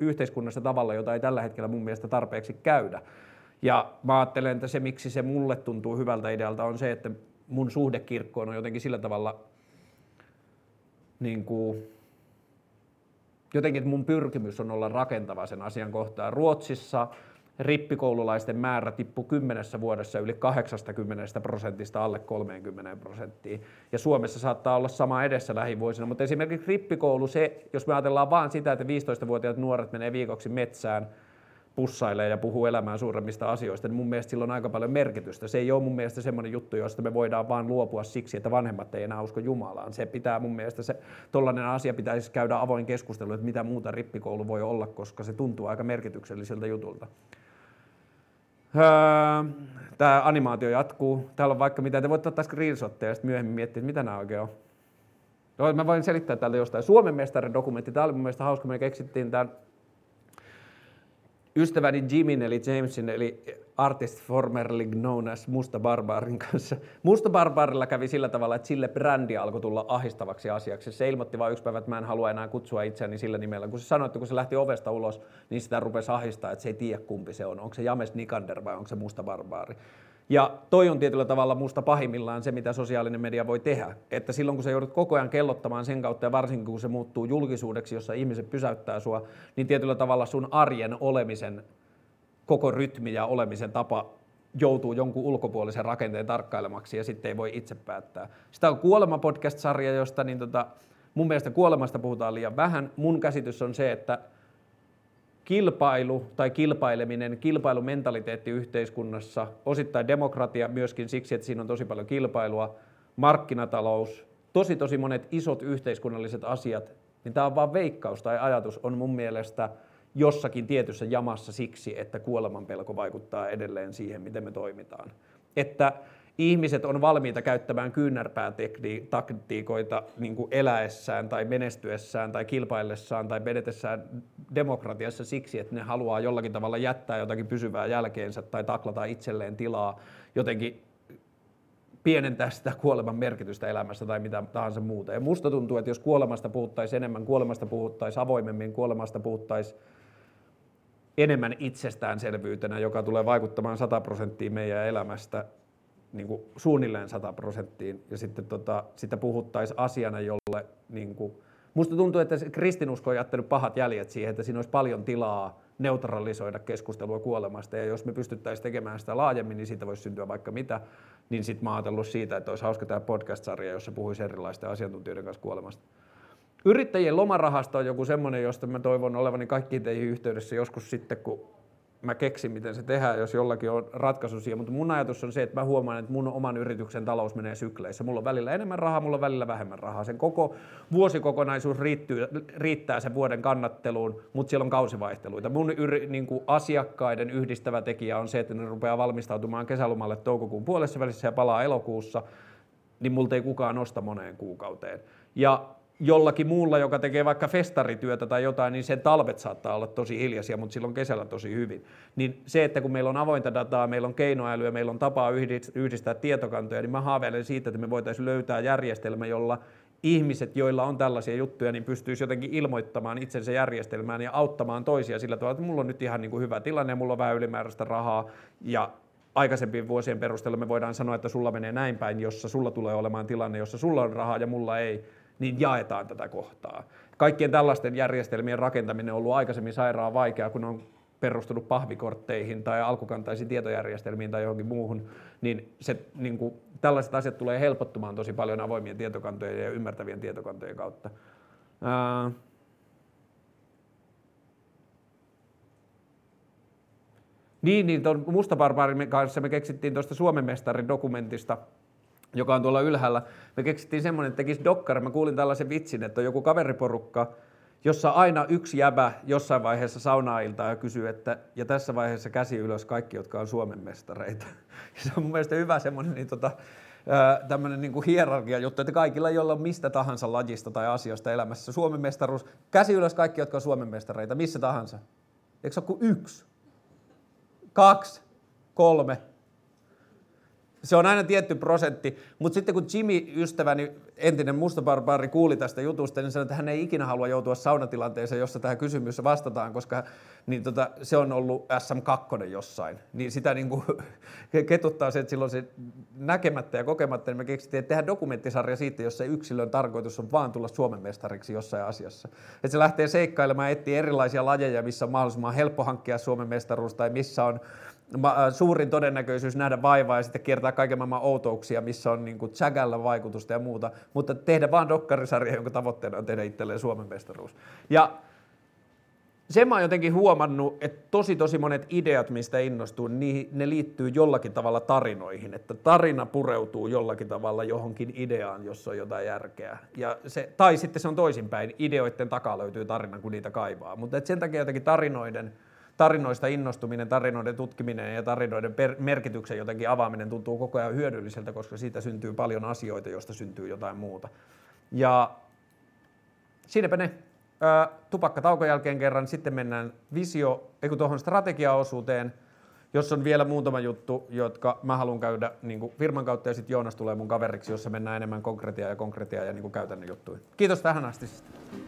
yhteiskunnassa tavalla, jota ei tällä hetkellä mun mielestä tarpeeksi käydä. Ja mä ajattelen, että se miksi se mulle tuntuu hyvältä idealta on se, että mun suhde kirkkoon on jotenkin sillä tavalla niin kuin jotenkin, että mun pyrkimys on olla rakentava sen asian kohtaan. Ruotsissa rippikoululaisten määrä tippui kymmenessä vuodessa yli kahdeksankymmentä prosentista alle kolmekymmentä prosenttia. Ja Suomessa saattaa olla sama edessä lähivuosina, mutta esimerkiksi rippikoulu, se, jos me ajatellaan vaan sitä, että viisitoistavuotiaat nuoret menee viikoksi metsään, pussailee ja puhuu elämään suuremmista asioista, niin mun mielestä sillä on aika paljon merkitystä. Se ei ole mun mielestä semmoinen juttu, josta me voidaan vaan luopua siksi, että vanhemmat ei enää usko Jumalaan. Se pitää mun mielestä, se tollainen asia pitäisi käydä avoin keskustelu, että mitä muuta rippikoulu voi olla, koska se tuntuu aika merkitykselliseltä jutulta. Öö, Tämä animaatio jatkuu. Täällä on vaikka mitä. Te voitte ottaa screenshotteja ja sitten myöhemmin miettiä, että mitä nämä oikein on. No, mä voin selittää täältä jostain. Suomen mestarin dokumentti. Tämä oli mun mielestä hauska. Me keksittiin tämän ystäväni Jimin eli Jamesin eli artist formerly known as Musta Barbarin kanssa. Musta Barbarilla kävi sillä tavalla, että sille brändi alkoi tulla ahistavaksi asiaksi. Se ilmoitti vain yksi päivä, että mä en halua enää kutsua itseäni sillä nimellä. Kun se sanoi, että kun se lähti ovesta ulos, niin sitä rupesi ahistaa, että se ei tiedä kumpi se on. Onko se James Nikander vai onko se Musta Barbari? Ja toi on tietyllä tavalla musta pahimmillaan se, mitä sosiaalinen media voi tehdä. Että silloin, kun sä joudut koko ajan kellottamaan sen kautta, ja varsinkin kun se muuttuu julkisuudeksi, jossa ihmiset pysäyttää sua, niin tietyllä tavalla sun arjen olemisen, koko rytmi ja olemisen tapa joutuu jonkun ulkopuolisen rakenteen tarkkailemaksi, ja sitten ei voi itse päättää. Sitä on Kuolema-podcast-sarja, josta niin tota, mun mielestä kuolemasta puhutaan liian vähän. Mun käsitys on se, että kilpailu tai kilpaileminen, kilpailumentaliteetti yhteiskunnassa, osittain demokratia myöskin siksi, että siinä on tosi paljon kilpailua, markkinatalous, tosi tosi monet isot yhteiskunnalliset asiat, niin tämä on vaan veikkaus tai ajatus on mun mielestä jossakin tietyssä jamassa siksi, että kuolemanpelko vaikuttaa edelleen siihen, miten me toimitaan. Että ihmiset on valmiita käyttämään kyynärpäätaktiikoita niin kuin eläessään tai menestyessään tai kilpaillessaan tai vedetessään demokratiassa siksi, että ne haluaa jollakin tavalla jättää jotakin pysyvää jälkeensä tai taklata itselleen tilaa, jotenkin pienentää sitä kuoleman merkitystä elämässä tai mitä tahansa muuta. Ja musta tuntuu, että jos kuolemasta puhuttaisiin enemmän, kuolemasta puhuttaisiin avoimemmin, kuolemasta puhuttaisiin enemmän itsestäänselvyytenä, joka tulee vaikuttamaan sata prosenttia meidän elämästä, niin kuin suunnilleen sata prosenttiin, ja sitten tota, sitä puhuttaisiin asiana, jolle niin kuin, musta tuntuu, että kristinusko on jättänyt pahat jäljet siihen, että siinä olisi paljon tilaa neutralisoida keskustelua kuolemasta, ja jos me pystyttäisiin tekemään sitä laajemmin, niin siitä voisi syntyä vaikka mitä, niin sitten mä oon ajatellut siitä, että olisi hauska tämä podcast-sarja, jossa puhuisi erilaisten asiantuntijoiden kanssa kuolemasta. Yrittäjien lomarahasto on joku semmoinen, josta mä toivon olevani kaikkiin teihin yhteydessä joskus sitten, kun mä keksin, miten se tehdään, jos jollakin on ratkaisu siihen, mutta mun ajatus on se, että mä huomaan, että mun oman yrityksen talous menee sykleissä. Mulla on välillä enemmän rahaa, mulla on välillä vähemmän rahaa. Sen koko vuosikokonaisuus riittyy, riittää sen vuoden kannatteluun, mutta siellä on kausivaihteluita. Mun yri, niin kuin asiakkaiden yhdistävä tekijä on se, että ne rupeaa valmistautumaan kesälomalle toukokuun puolessa välissä ja palaa elokuussa, niin multa ei kukaan osta moneen kuukauteen. Ja jollakin muulla, joka tekee vaikka festarityötä tai jotain, niin sen talvet saattaa olla tosi hiljaisia, mutta silloin kesällä tosi hyvin. Niin se, että kun meillä on avointa dataa, meillä on keinoälyä, meillä on tapaa yhdistää tietokantoja, niin mä haaveilen siitä, että me voitaisiin löytää järjestelmä, jolla ihmiset, joilla on tällaisia juttuja, niin pystyisi jotenkin ilmoittamaan itsensä järjestelmään ja auttamaan toisia sillä tavalla, että mulla on nyt ihan niin kuin hyvä tilanne, mulla on vähän ylimääräistä rahaa ja aikaisempien vuosien perusteella me voidaan sanoa, että sulla menee näin päin, jossa sulla tulee olemaan tilanne, jossa sulla on rahaa ja mulla ei, niin jaetaan tätä kohtaa. Kaikkien tällaisten järjestelmien rakentaminen on ollut aikaisemmin sairaan vaikeaa, kun on perustunut pahvikortteihin tai alkukantaisiin tietojärjestelmiin tai johonkin muuhun, niin, se, niin kuin, tällaiset asiat tulee helpottumaan tosi paljon avoimien tietokantojen ja ymmärtävien tietokantojen kautta. Ää... Niin, niin tuon Musta Barbarin kanssa me keksittiin tuosta Suomen mestarin dokumentista, joka on tuolla ylhäällä. Me keksittiin semmoinen, että tekisi dokkari. Mä kuulin tällaisen vitsin, että on joku kaveriporukka, jossa aina yksi jäbä jossain vaiheessa sauna-iltaa ja kysyy, että ja tässä vaiheessa käsi ylös kaikki, jotka on Suomen mestareita. Ja se on mun mielestä hyvä semmoinen niin tota, tämmöinen niin kuin hierarkia juttu, että kaikilla, joilla on mistä tahansa lajista tai asiasta elämässä Suomen mestaruus, käsi ylös kaikki, jotka on Suomen mestareita, missä tahansa. Eikö se ole kuin yksi? Kaksi? Kolme? Se on aina tietty prosentti, mutta sitten kun Jimmy, ystäväni, entinen Musta Barbari, kuuli tästä jutusta, niin sanoi, että hän ei ikinä halua joutua saunatilanteeseen, jossa tähän kysymykseen vastataan, koska niin tota, se on ollut äs äm kaksi jossain. Niin sitä niin kuin ketuttaa se, että silloin se näkemättä ja kokematta, niin me keksittiin, että tehdään dokumenttisarja siitä, jos se yksilön tarkoitus on vaan tulla Suomen mestariksi jossain asiassa. Että se lähtee seikkailemaan, etsii erilaisia lajeja, missä on mahdollisimman helppo hankkia Suomen mestaruus tai missä on suurin todennäköisyys nähdä vaivaa ja sitten kiertää kaiken maailman outouksia, missä on niin kuin tsägällä vaikutusta ja muuta, mutta tehdä vaan dokkarisarja, jonka tavoitteena on tehdä itselleen Suomen mestaruus. Ja sen mä oon jotenkin huomannut, että tosi tosi monet ideat, mistä innostuu, niin ne liittyy jollakin tavalla tarinoihin, että tarina pureutuu jollakin tavalla johonkin ideaan, jos on jotain järkeä. Ja se, tai sitten se on toisinpäin, ideoiden takaa löytyy tarina, kun niitä kaivaa, mutta sen takia jotenkin tarinoiden, tarinoista innostuminen, tarinoiden tutkiminen ja tarinoiden per- merkityksen jotenkin avaaminen tuntuu koko ajan hyödylliseltä, koska siitä syntyy paljon asioita, joista syntyy jotain muuta. Ja siinäpä ne. Öö, tupakkataukon jälkeen kerran, sitten mennään visio, eiku tuohon strategiaosuuteen, jossa on vielä muutama juttu, jotka mä haluan käydä niin firman kautta, ja sitten Joonas tulee mun kaveriksi, jossa mennään enemmän konkretiaa ja konkretiaa ja niin käytännön juttuihin. Kiitos tähän asti.